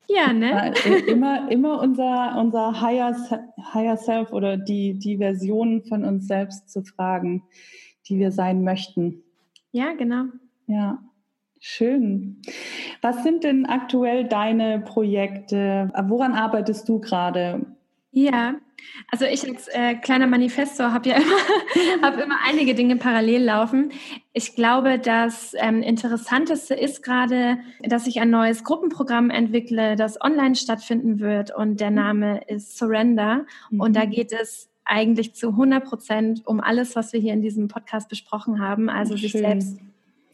Ja, ne? Immer unser Higher Self oder die Version von uns selbst zu fragen, die wir sein möchten. Ja, genau. Ja, schön. Was sind denn aktuell deine Projekte? Woran arbeitest du gerade? Ja, also ich als kleiner Manifestor habe ja immer, einige Dinge parallel laufen. Ich glaube, das Interessanteste ist gerade, dass ich ein neues Gruppenprogramm entwickle, das online stattfinden wird und der Name ist Surrender und da geht es eigentlich zu 100% um alles, was wir hier in diesem Podcast besprochen haben, also sich selbst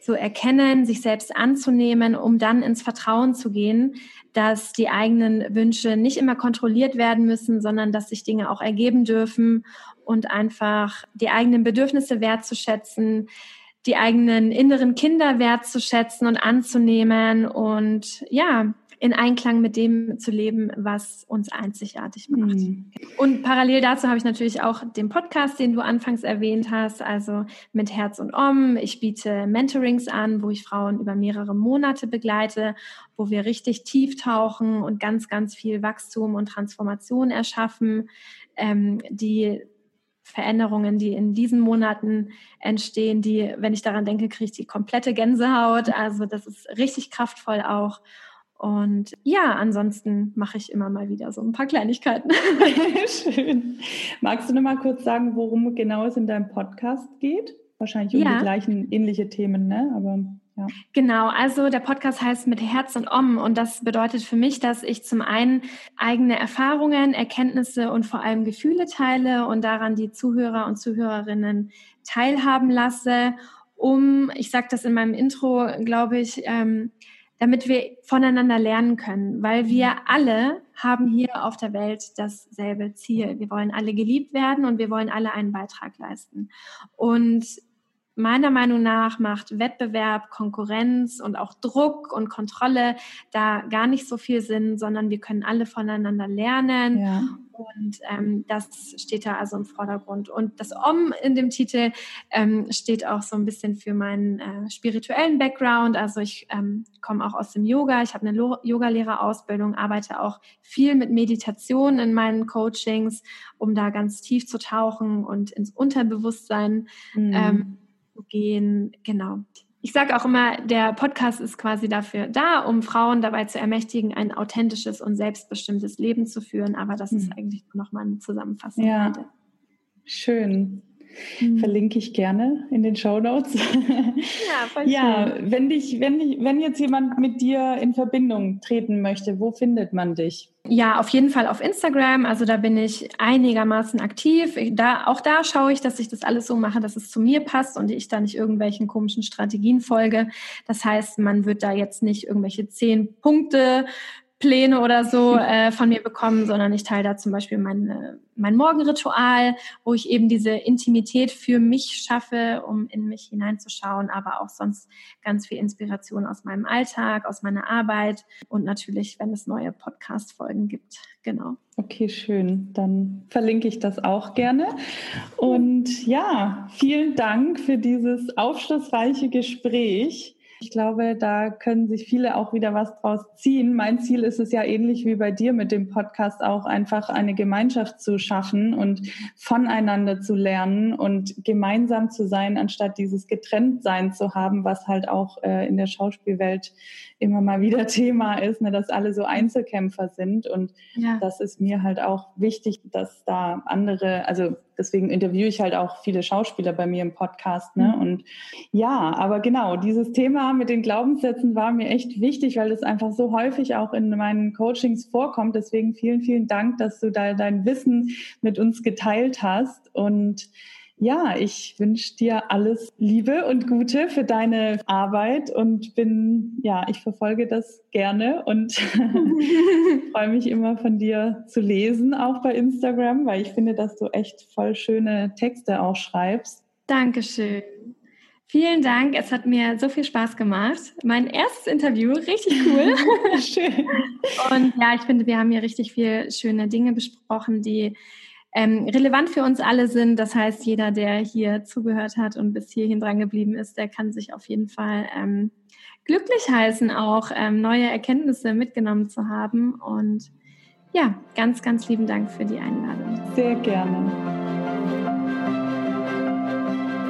zu erkennen, sich selbst anzunehmen, um dann ins Vertrauen zu gehen, dass die eigenen Wünsche nicht immer kontrolliert werden müssen, sondern dass sich Dinge auch ergeben dürfen und einfach die eigenen Bedürfnisse wertzuschätzen, die eigenen inneren Kinder wertzuschätzen und anzunehmen und ja, in Einklang mit dem zu leben, was uns einzigartig macht. Und parallel dazu habe ich natürlich auch den Podcast, den du anfangs erwähnt hast, also mit Herz und Om. Ich biete Mentorings an, wo ich Frauen über mehrere Monate begleite, wo wir richtig tief tauchen und ganz, ganz viel Wachstum und Transformation erschaffen. Die Veränderungen, die in diesen Monaten entstehen, die, wenn ich daran denke, kriege ich die komplette Gänsehaut. Also das ist richtig kraftvoll auch. Und ja, ansonsten mache ich immer mal wieder so ein paar Kleinigkeiten. Schön. Magst du noch mal kurz sagen, worum genau es in deinem Podcast geht? Wahrscheinlich um die gleichen, ähnliche Themen, ne? Aber ja. Genau, also der Podcast heißt Mit Herz und Om und das bedeutet für mich, dass ich zum einen eigene Erfahrungen, Erkenntnisse und vor allem Gefühle teile und daran die Zuhörer und Zuhörerinnen teilhaben lasse, um, ich sage das in meinem Intro, glaube ich, damit wir voneinander lernen können, weil wir alle haben hier auf der Welt dasselbe Ziel. Wir wollen alle geliebt werden und wir wollen alle einen Beitrag leisten. Und meiner Meinung nach macht Wettbewerb, Konkurrenz und auch Druck und Kontrolle da gar nicht so viel Sinn, sondern wir können alle voneinander lernen. Ja. Und das steht da also im Vordergrund. Und das Om in dem Titel steht auch so ein bisschen für meinen spirituellen Background. Also ich komme auch aus dem Yoga. Ich habe eine Yogalehrerausbildung, arbeite auch viel mit Meditation in meinen Coachings, um da ganz tief zu tauchen und ins Unterbewusstsein zu gehen. Genau. Ich sage auch immer, der Podcast ist quasi dafür da, um Frauen dabei zu ermächtigen, ein authentisches und selbstbestimmtes Leben zu führen. Aber das ist eigentlich nochmal eine Zusammenfassung. Ja, schön. Verlinke ich gerne in den Shownotes. Ja, voll schön. Wenn jetzt jemand mit dir in Verbindung treten möchte, wo findet man dich? Ja, auf jeden Fall auf Instagram. Also da bin ich einigermaßen aktiv. Auch da schaue ich, dass ich das alles so mache, dass es zu mir passt und ich da nicht irgendwelchen komischen Strategien folge. Das heißt, man wird da jetzt nicht irgendwelche 10 Punkte Pläne oder so von mir bekommen, sondern ich teile da zum Beispiel mein Morgenritual, wo ich eben diese Intimität für mich schaffe, um in mich hineinzuschauen, aber auch sonst ganz viel Inspiration aus meinem Alltag, aus meiner Arbeit und natürlich, wenn es neue Podcast-Folgen gibt. Genau. Okay, schön. Dann verlinke ich das auch gerne. Und ja, vielen Dank für dieses aufschlussreiche Gespräch. Ich glaube, da können sich viele auch wieder was draus ziehen. Mein Ziel ist es ja ähnlich wie bei dir mit dem Podcast auch einfach eine Gemeinschaft zu schaffen und voneinander zu lernen und gemeinsam zu sein, anstatt dieses Getrenntsein zu haben, was halt auch in der Schauspielwelt immer mal wieder Thema ist, ne, dass alle so Einzelkämpfer sind. Und das ist mir halt auch wichtig, dass da andere, also deswegen interviewe ich halt auch viele Schauspieler bei mir im Podcast. Ne? Und ja, aber genau, dieses Thema mit den Glaubenssätzen war mir echt wichtig, weil das einfach so häufig auch in meinen Coachings vorkommt. Deswegen vielen, vielen Dank, dass du da dein Wissen mit uns geteilt hast. Und ja, ich wünsche dir alles Liebe und Gute für deine Arbeit und ich verfolge das gerne und freue mich immer von dir zu lesen, auch bei Instagram, weil ich finde, dass du echt voll schöne Texte auch schreibst. Dankeschön. Vielen Dank, es hat mir so viel Spaß gemacht. Mein erstes Interview, richtig cool. Schön. Und ja, ich finde, wir haben hier richtig viel schöne Dinge besprochen, die relevant für uns alle sind. Das heißt, jeder, der hier zugehört hat und bis hierhin dran geblieben ist, der kann sich auf jeden Fall glücklich heißen, auch neue Erkenntnisse mitgenommen zu haben. Und ja, ganz, ganz lieben Dank für die Einladung. Sehr gerne.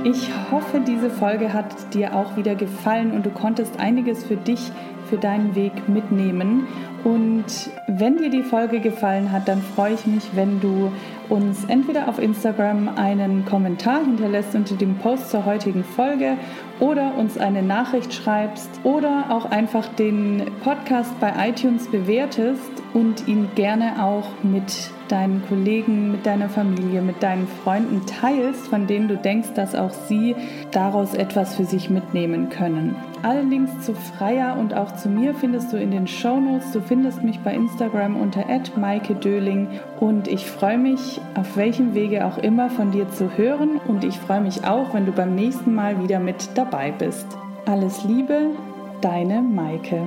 Ich hoffe, diese Folge hat dir auch wieder gefallen und du konntest einiges für dich, für deinen Weg mitnehmen. Und wenn dir die Folge gefallen hat, dann freue ich mich, wenn du uns entweder auf Instagram einen Kommentar hinterlässt unter dem Post zur heutigen Folge oder uns eine Nachricht schreibst oder auch einfach den Podcast bei iTunes bewertest und ihn gerne auch mit deinen Kollegen, mit deiner Familie, mit deinen Freunden teilst, von denen du denkst, dass auch sie daraus etwas für sich mitnehmen können. Alle Links zu Freya und auch zu mir findest du in den Shownotes. Du findest mich bei Instagram unter @maike_döling und ich freue mich, auf welchem Wege auch immer von dir zu hören und ich freue mich auch, wenn du beim nächsten Mal wieder mit dabei bist. Alles Liebe, deine Maike.